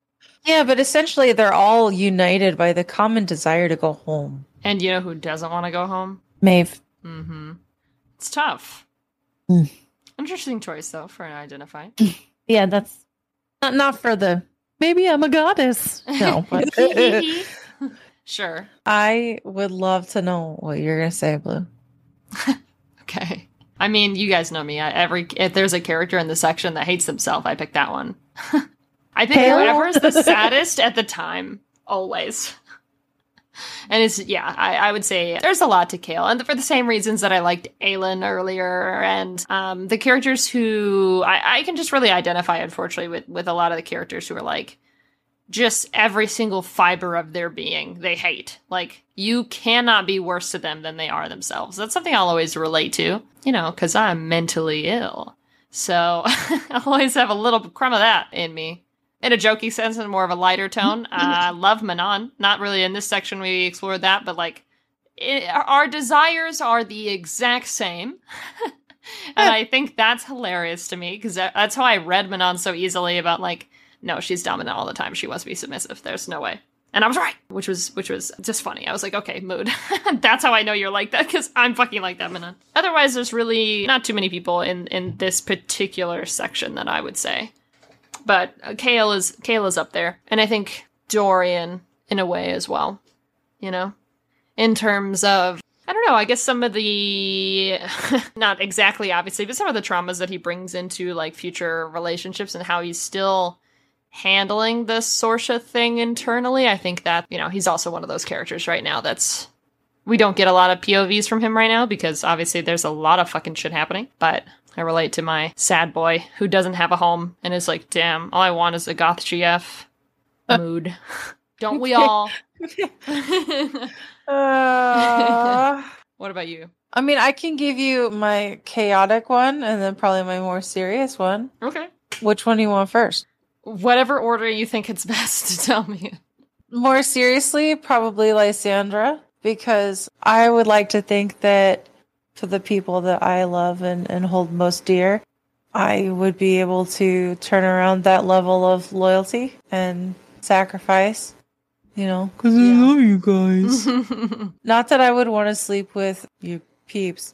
Yeah, but essentially they're all united by the common desire to go home. And you know who doesn't want to go home? Maeve. Mm-hmm. It's tough. Mm. Interesting choice, though, for an identify. Yeah, that's not, not for the, maybe I'm a goddess. No. But. Sure. I would love to know what you're going to say, Blue. Okay. I mean, you guys know me. I, every If there's a character in the section that hates themselves, I pick that one. I think Hell? whoever's the saddest at the time, always. And it's, yeah, I, I would say there's a lot to Chaol. And for the same reasons that I liked Aelin earlier, and um, the characters who I, I can just really identify, unfortunately, with, with a lot of the characters who are like, just every single fiber of their being, they hate. Like, you cannot be worse to them than they are themselves. That's something I'll always relate to, you know, because I'm mentally ill. So I always have a little crumb of that in me. In a jokey sense and more of a lighter tone. I uh, love Manon. Not really in this section we explored that, but like it, our desires are the exact same. And I think that's hilarious to me because that, that's how I read Manon so easily about like, no, she's dominant all the time. She wants to be submissive. There's no way. And I was right, which was which was just funny. I was like, okay, mood. That's how I know you're like that, because I'm fucking like that, Manon. Otherwise, there's really not too many people in, in this particular section that I would say. But uh, Chaol is Chaol is up there. And I think Dorian, in a way, as well. You know? In terms of, I don't know, I guess some of the, not exactly, obviously, but some of the traumas that he brings into, like, future relationships and how he's still handling the Sorsha thing internally. I think that, you know, he's also one of those characters right now that's, we don't get a lot of P O Vs from him right now because, obviously, there's a lot of fucking shit happening. But I relate to my sad boy who doesn't have a home and is like, damn, all I want is a goth G F mood. Don't we all? uh, what about you? I mean, I can give you my chaotic one and then probably my more serious one. Okay. Which one do you want first? Whatever order you think it's best to tell me. More seriously, probably Lysandra, because I would like to think that for the people that I love and, and hold most dear, I would be able to turn around that level of loyalty and sacrifice, you know, because yeah. I love you guys. Not that I would want to sleep with you peeps.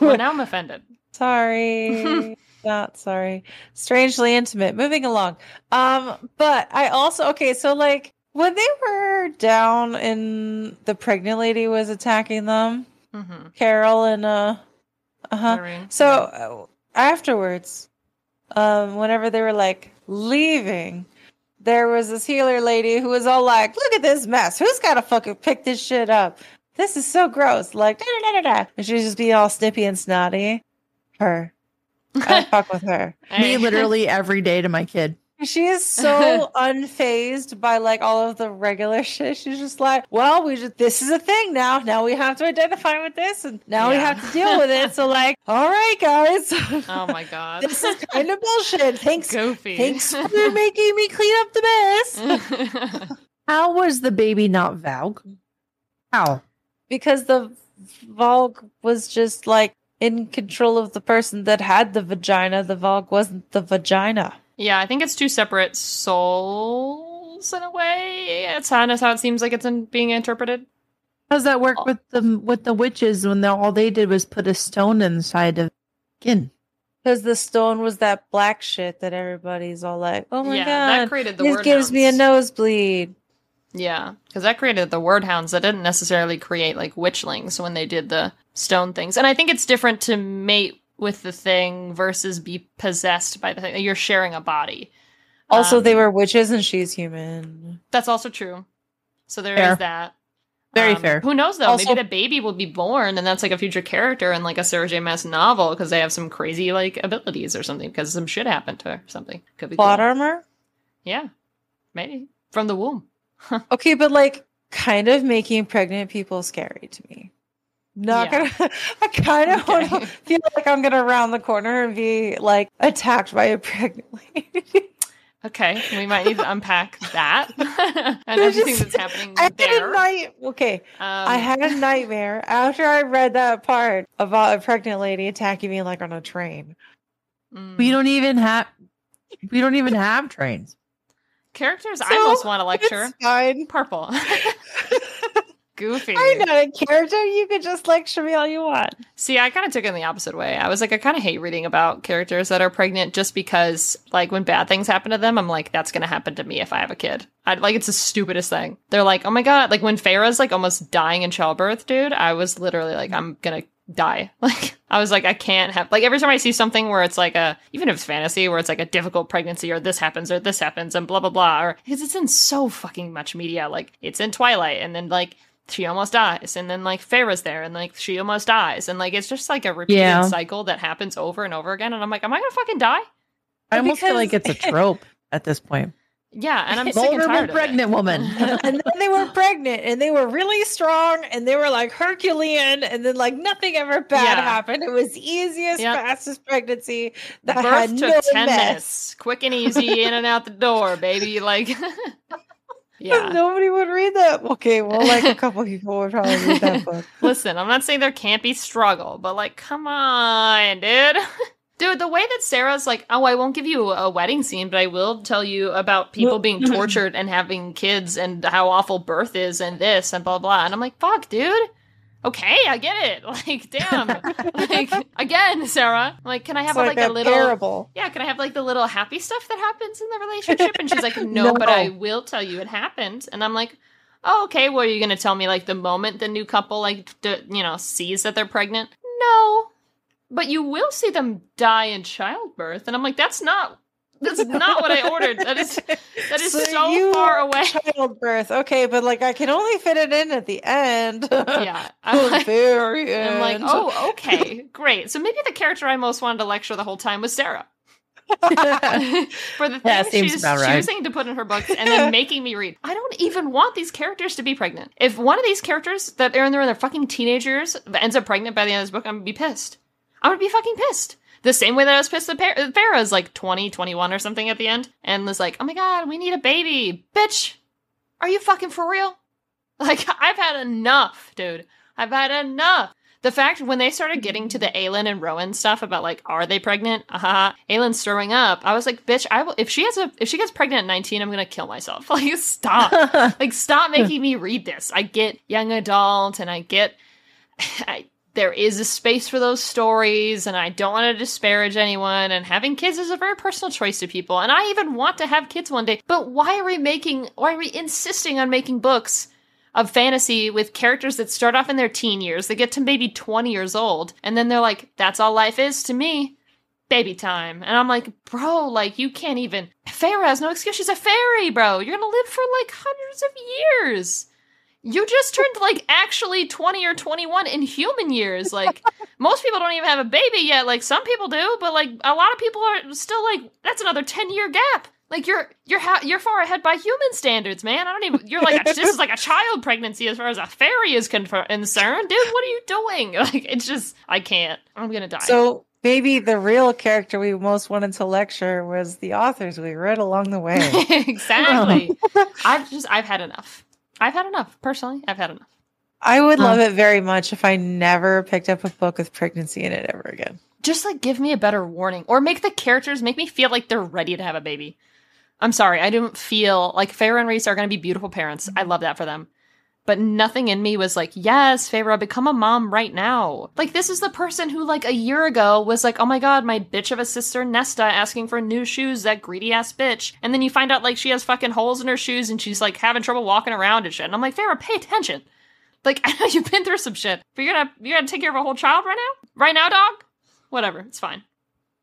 Well, now I'm offended. Sorry. Not sorry. Strangely intimate. Moving along. Um, but I also, okay, so like when they were down and the pregnant lady was attacking them, mm-hmm. Carol and uh, uh huh. So uh, afterwards, um, whenever they were like leaving, there was this healer lady who was all like, "Look at this mess! Who's gotta fucking pick this shit up? This is so gross!" Like, da da da da da. And she was just being all snippy and snotty. Her, I fuck with her. Me literally every day to my kid. She is so unfazed by like all of the regular shit. She's just like, well, we just this is a thing now. Now we have to identify with this, and now yeah. we have to deal with it. So like, all right, guys. Oh my god, this is kind of bullshit. Thanks, Goofy. Thanks for making me clean up the mess. How was the baby not Valg? How? Because the Valg was just like in control of the person that had the vagina. The Valg wasn't the vagina. Yeah, I think it's two separate souls in a way. It's kind of how it seems like it's in being interpreted. How does that work oh. with the with the witches when all they did was put a stone inside of skin? Because the stone was that black shit that everybody's all like, oh my yeah, god, that created the this word gives hounds. Me a nosebleed. Yeah, because that created the word hounds. That didn't necessarily create like witchlings when they did the stone things. And I think it's different to mate with the thing versus be possessed by the thing. You're sharing a body. Also, um, they were witches and she's human. That's also true. So there fair. Is that. Very um, fair. Who knows, though? Also, maybe the baby will be born and that's like a future character in like a Sarah J. Maas novel because they have some crazy like abilities or something because some shit happened to her or something. Could be plot cool. armor? Yeah. Maybe. From the womb. Okay, but like kind of making pregnant people scary to me. Not yeah. gonna. I kind of okay. want to feel like I'm gonna round the corner and be like attacked by a pregnant lady. Okay, we might need to unpack that and everything just, that's happening I there. Had a night- okay, um, I had a nightmare after I read that part about a pregnant lady attacking me like on a train. Mm. We don't even have we don't even have trains. Characters so, I most want to lecture. Purple. Goofy. I'm not a character. You could just lecture me all you want. See, I kind of took it in the opposite way. I was like, I kind of hate reading about characters that are pregnant just because, like, when bad things happen to them, I'm like, that's going to happen to me if I have a kid. I'd, like, it's the stupidest thing. They're like, oh my God. Like, when Feyre's, like, almost dying in childbirth, dude, I was literally like, I'm going to die. Like, I was like, I can't have, like, every time I see something where it's like a, even if it's fantasy, where it's like a difficult pregnancy or this happens or this happens and blah, blah, blah, or, because it's in so fucking much media. Like, it's in Twilight and then, like, she almost dies, and then, like, Feyre's there, and, like, she almost dies, and, like, it's just, like, a repeated yeah. cycle that happens over and over again, and I'm like, am I gonna fucking die? I almost because... feel like it's a trope at this point. Yeah, and I'm sick and tired of pregnant it. Woman. And then they were pregnant, and they were really strong, and they were, like, Herculean, and then, like, nothing ever bad yeah. happened. It was easiest, yep. fastest pregnancy that Birth had no ten mess. Minutes. Quick and easy, in and out the door, baby, like... Yeah. Nobody would read that. Okay, well, like a couple people would probably read that book. Listen, I'm not saying there can't be struggle, but like, come on, dude. Dude, the way that Sarah's like, oh, I won't give you a wedding scene, but I will tell you about people being tortured and having kids and how awful birth is and this and blah, blah. And I'm like, fuck, dude. Okay, I get it. Like, damn. Like, again, Sarah. Like, can I have, so like, a little... Terrible. Yeah, can I have, like, the little happy stuff that happens in the relationship? And she's like, no, no. but I will tell you it happened. And I'm like, oh, okay, well, are you going to tell me, like, the moment the new couple, like, d- you know, sees that they're pregnant? No. But you will see them die in childbirth. And I'm like, that's not... That's not what I ordered. That is that is so, so far away. Childbirth. Okay, but like I can only fit it in at the end. Yeah. I'm like, very end. I'm like, oh, okay, great. So maybe the character I most wanted to lecture the whole time was Sarah. For the things yeah, she's right. choosing to put in her books and then making me read. I don't even want these characters to be pregnant. If one of these characters that they're in their, their fucking teenagers ends up pregnant by the end of this book, I'm gonna be pissed. I'm gonna be fucking pissed. The same way that I was pissed that Feyre is like twenty, twenty-one or something at the end. And was like, oh my God, we need a baby. Bitch, are you fucking for real? Like, I've had enough, dude. I've had enough. The fact when they started getting to the Aelin and Rowan stuff about like, are they pregnant? Haha. Uh-huh. Aelin's throwing up. I was like, bitch, I will. If she has a, if she gets pregnant at nineteen, I'm gonna kill myself. Like, stop. Like, stop making me read this. I get young adult, and I get. I, There is a space for those stories, and I don't want to disparage anyone, and having kids is a very personal choice to people, and I even want to have kids one day, but why are we making, why are we insisting on making books of fantasy with characters that start off in their teen years, they get to maybe twenty years old, and then they're like, that's all life is to me, baby time. And I'm like, bro, like, you can't even, Feyre has no excuse, she's a fairy, bro, you're gonna live for, like, hundreds of years. You just turned, like, actually twenty or twenty-one in human years. Like, most people don't even have a baby yet. Like, some people do, but, like, a lot of people are still, like, that's another ten-year gap. Like, you're you're ha- you're far ahead by human standards, man. I don't even... You're like, a, this is like a child pregnancy as far as a fairy is con- concerned. Dude, what are you doing? Like, it's just... I can't. I'm gonna die. So... Maybe the real character we most wanted to lecture was the authors we read along the way. Exactly. I've just... I've had enough. I've had enough. Personally, I've had enough. I would love um, it very much if I never picked up a book with pregnancy in it ever again. Just like give me a better warning or make the characters make me feel like they're ready to have a baby. I'm sorry. I don't feel like Feyre and Rhys are going to be beautiful parents. I love that for them. But nothing in me was like, yes, Feyre, become a mom right now. Like, this is the person who, like, a year ago was like, oh my God, my bitch of a sister Nesta asking for new shoes, that greedy-ass bitch. And then you find out, like, she has fucking holes in her shoes and she's, like, having trouble walking around and shit. And I'm like, Feyre, pay attention. Like, I know you've been through some shit, but you're gonna, you're gonna take care of a whole child right now? Right now, dog? Whatever, it's fine.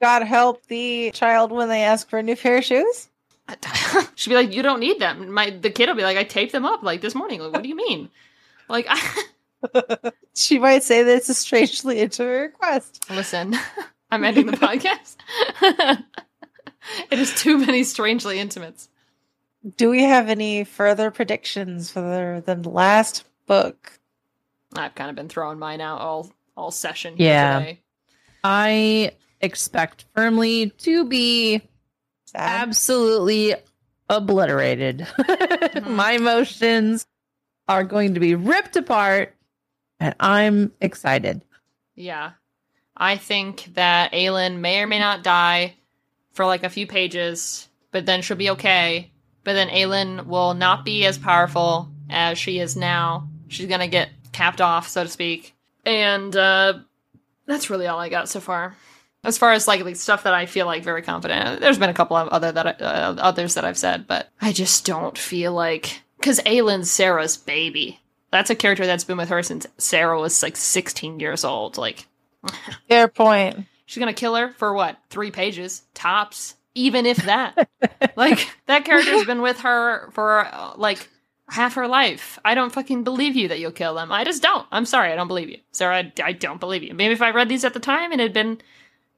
God help the child when they ask for a new pair of shoes? She'd be like, you don't need them. My the kid will be like, I taped them up like this morning. Like, what do you mean? Like, I... She might say that it's a strangely intimate request. Listen, I'm ending the podcast. It is too many strangely intimates. Do we have any further predictions for the, the last book? I've kind of been throwing mine out all all session here yeah. today. I expect firmly to be Sad. Absolutely obliterated. Mm-hmm. My emotions are going to be ripped apart, and I'm excited. Yeah. I think that Aelin may or may not die for like a few pages, but then she'll be okay. But then Aelin will not be as powerful as she is now. She's going to get capped off, so to speak. And uh, that's really all I got so far. As far as like the stuff that I feel like very confident, there's been a couple of other that I, uh, others that I've said, but I just don't feel like, because Aelin's Sarah's baby. That's a character that's been with her since Sarah was like sixteen years old. Like, fair point. She's gonna kill her for what? Three pages tops, even if that. Like, that character's been with her for uh, like half her life. I don't fucking believe you that you'll kill them. I just don't. I'm sorry, I don't believe you, Sarah. I, I don't believe you. Maybe if I read these at the time and it had been,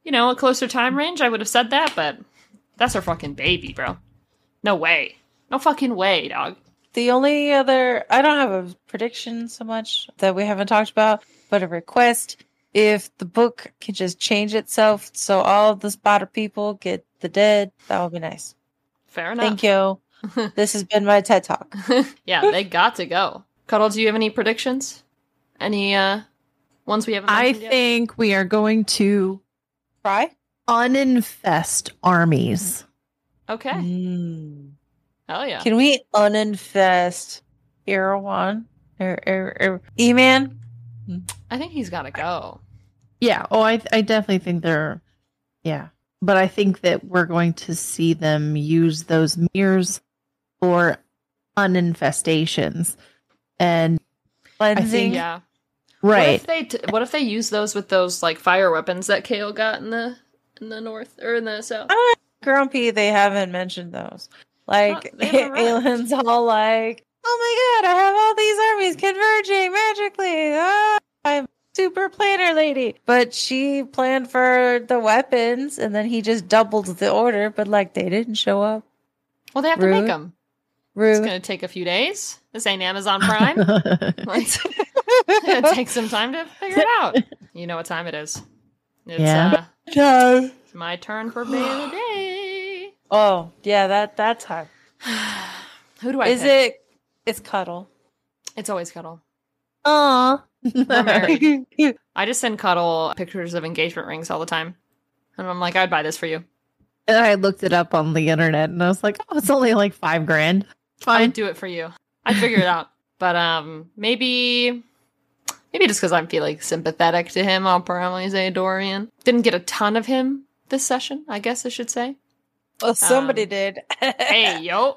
you know, a closer time range, I would have said that, but that's her fucking baby, bro. No way. No fucking way, dog. The only other, I don't have a prediction so much that we haven't talked about, but a request. If the book can just change itself so all of the spotted people get the dead, that would be nice. Fair enough. Thank you. This has been my TED Talk. Yeah, they got to go. Cuddle, do you have any predictions? Any uh, ones we haven't mentioned yet? I think we are going to... Fry? Uninfest armies. Okay. Mm. Oh, yeah. Can we uninfest Erewhon? Er, er, er, E-Man? I think he's got to go. Yeah. Oh, I, I definitely think they're... Yeah. But I think that we're going to see them use those mirrors for uninfestations. And cleansing. I think, yeah. Right. What if they t- what if they use those with those like fire weapons that Chaol got in the in the north or in the south? I'm grumpy they haven't mentioned those. Like, oh, Aelin's all like, "Oh my god, I have all these armies converging magically. Ah, I'm super planner lady." But she planned for the weapons, and then he just doubled the order. But like, they didn't show up. Well, they have Rude. to make them. Rude. It's gonna take a few days. This ain't Amazon Prime. Like, it takes some time to figure it out. You know what time it is. It's, yeah. Uh, it's my turn for Bay of the Day. Oh, yeah, that, that time. Who do I Is pick? it? It's Cuddle. It's always Cuddle. Aww. We're married. I just send Cuddle pictures of engagement rings all the time. And I'm like, I'd buy this for you. And I looked it up on the internet and I was like, oh, it's only like five grand. Fine. I'd do it for you. I'd figure it out. But um, maybe... Maybe just because I'm feeling sympathetic to him, I'll probably say Dorian. Didn't get a ton of him this session, I guess I should say. Well, somebody um, did. Hey, yo.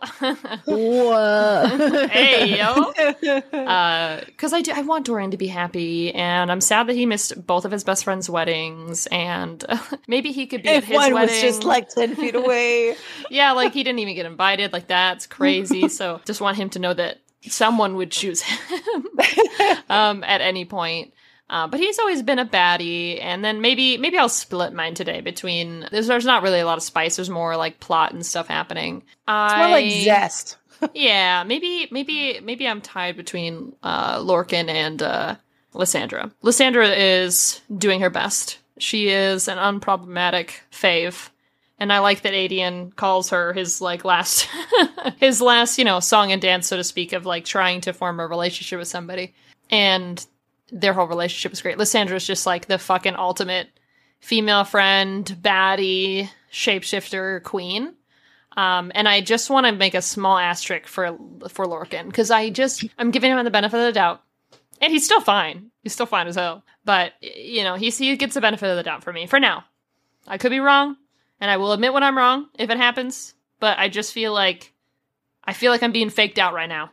Whoa. Hey, yo. Because uh, I do, I want Dorian to be happy, and I'm sad that he missed both of his best friend's weddings, and uh, maybe he could be if at his one wedding. Was just like ten feet away. Yeah, like he didn't even get invited. Like, that's crazy. So just want him to know that someone would choose him um, at any point. Uh, but he's always been a baddie. And then maybe maybe I'll split mine today between... There's, there's not really a lot of spice. There's more like plot and stuff happening. I, it's more like zest. Yeah, maybe maybe maybe I'm tied between uh, Lorcan and uh, Lysandra. Lysandra is doing her best. She is an unproblematic fave. And I like that Adian calls her his, like, last, his last, you know, song and dance, so to speak, of, like, trying to form a relationship with somebody. And their whole relationship is great. Lysandra's just, like, the fucking ultimate female friend, baddie, shapeshifter queen. Um, and I just want to make a small asterisk for, for Lorcan, because I just, I'm giving him the benefit of the doubt. And he's still fine. He's still fine as hell. But, you know, he, he gets the benefit of the doubt for me, for now. I could be wrong. And I will admit when I'm wrong, if it happens, but I just feel like, I feel like I'm being faked out right now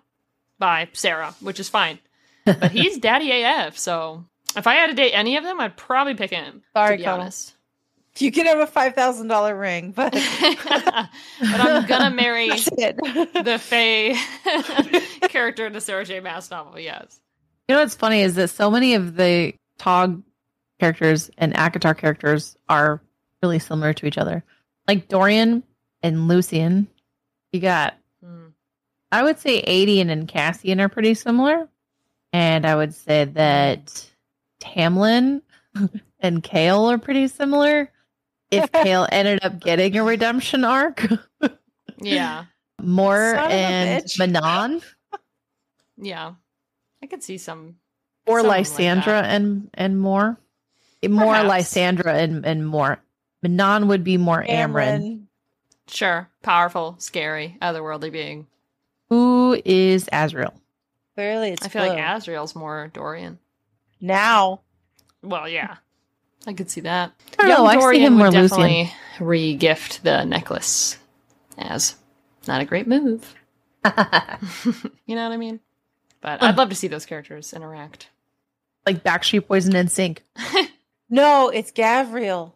by Sarah, which is fine. But he's daddy A F, so if I had to date any of them, I'd probably pick him, Sorry, to be Cole. honest. You could have a five thousand dollars ring, but... But I'm gonna marry the Fey character in the Sarah J. Maas novel, yes. You know what's funny is that so many of the T O G characters and ACOTAR characters are really similar to each other, like Dorian and Lucian. You got, mm. I would say Adian and Cassian are pretty similar, and I would say that Tamlin and Chaol are pretty similar, if Chaol ended up getting a redemption arc. Yeah. More Son and Manon. Yeah. I could see some. Or Lysandra like and, and more. More Perhaps. Lysandra and, and more. Manon would be more Amryn. Amryn. Sure. Powerful, scary, otherworldly being. Who is Azriel? Clearly it's I feel Blue. Like Azriel's more Dorian. Now. Well, yeah. I could see that. I don't know, I see him more Lucian. Definitely re-gift the necklace as not a great move. You know what I mean? But I'd love to see those characters interact. Like Backstreet Poison and Sync. No, it's Gavriel.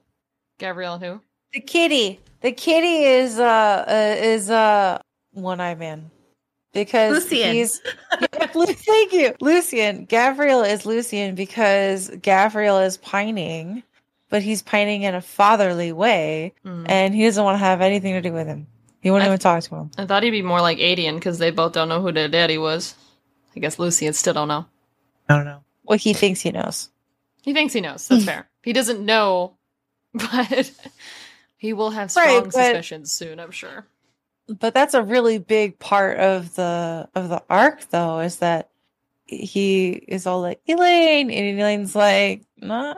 Gavriel who? The kitty. The kitty is uh, uh is uh One Eye Man. Because Lucian. he's yeah, thank you. Lucian. Gavriel is Lucian because Gavriel is pining, but he's pining in a fatherly way, mm. and he doesn't want to have anything to do with him. He wouldn't I, even talk to him. I thought he'd be more like Aedian because they both don't know who their daddy was. I guess Lucian still don't know. I don't know. Well, he thinks he knows. He thinks he knows. That's fair. He doesn't know, but he will have strong right, but, suspicions soon, I'm sure. But that's a really big part of the of the arc, though, is that he is all like, Elaine, and Elaine's like, nah,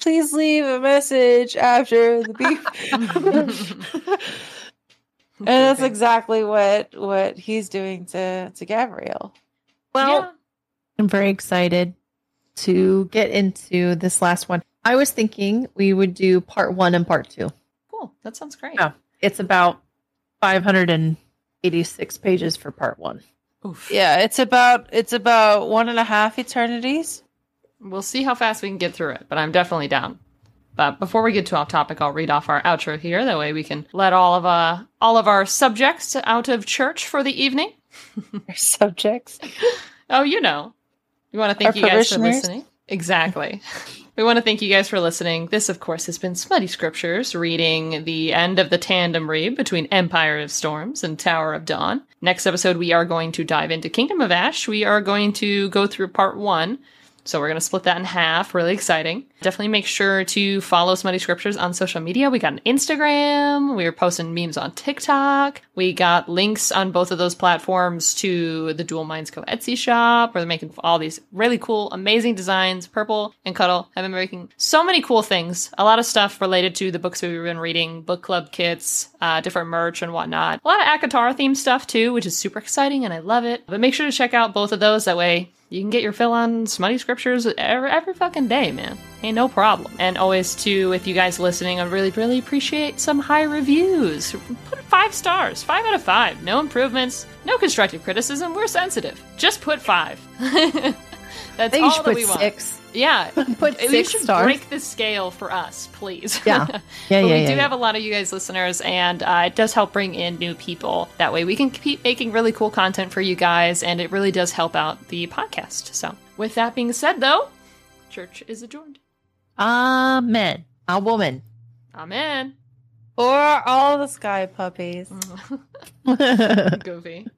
please leave a message after the beep. And that's exactly what, what he's doing to, to Gavriel. Well, yeah. I'm very excited to get into this last one. I was thinking we would do part one and part two. Cool. That sounds great. Yeah. It's about five hundred eighty-six pages for part one. Oof. Yeah, it's about it's about one and a half eternities. We'll see how fast we can get through it, but I'm definitely down. But before we get too off topic, I'll read off our outro here. That way we can let all of uh, all of our subjects out of church for the evening. Our subjects? Oh, you know. We want to thank our you guys for listening. Exactly. We want to thank you guys for listening. This, of course, has been Smutty Scriptures, reading the end of the tandem read between Empire of Storms and Tower of Dawn. Next episode, we are going to dive into Kingdom of Ash. We are going to go through part one. So we're going to split that in half. Really exciting. Definitely make sure to follow Smutty Scriptures on social media. We got an Instagram. We are posting memes on TikTok. We got links on both of those platforms to the Dual Minds Co. Etsy shop, where they're making all these really cool, amazing designs. Purple and Cuddle have been making so many cool things. A lot of stuff related to the books we've been reading, book club kits, uh, different merch and whatnot. A lot of ACOTAR-themed stuff, too, which is super exciting, and I love it. But make sure to check out both of those. That way you can get your fill on Smutty Scriptures every, every fucking day, man. Ain't no problem. And always, too, with you guys listening, I really, really appreciate some high reviews. Put five stars. Five out of five. No improvements. No constructive criticism. We're sensitive. Just put five. That's all you should that put we want. Six. Yeah. Put six you should stars. Break the scale for us, please. Yeah. Yeah, yeah, but we yeah, do yeah. have a lot of you guys listeners, and uh, it does help bring in new people. That way we can keep making really cool content for you guys, and it really does help out the podcast. So with that being said, though, church is adjourned. Amen. A woman. Amen. For all the sky puppies. Goofy.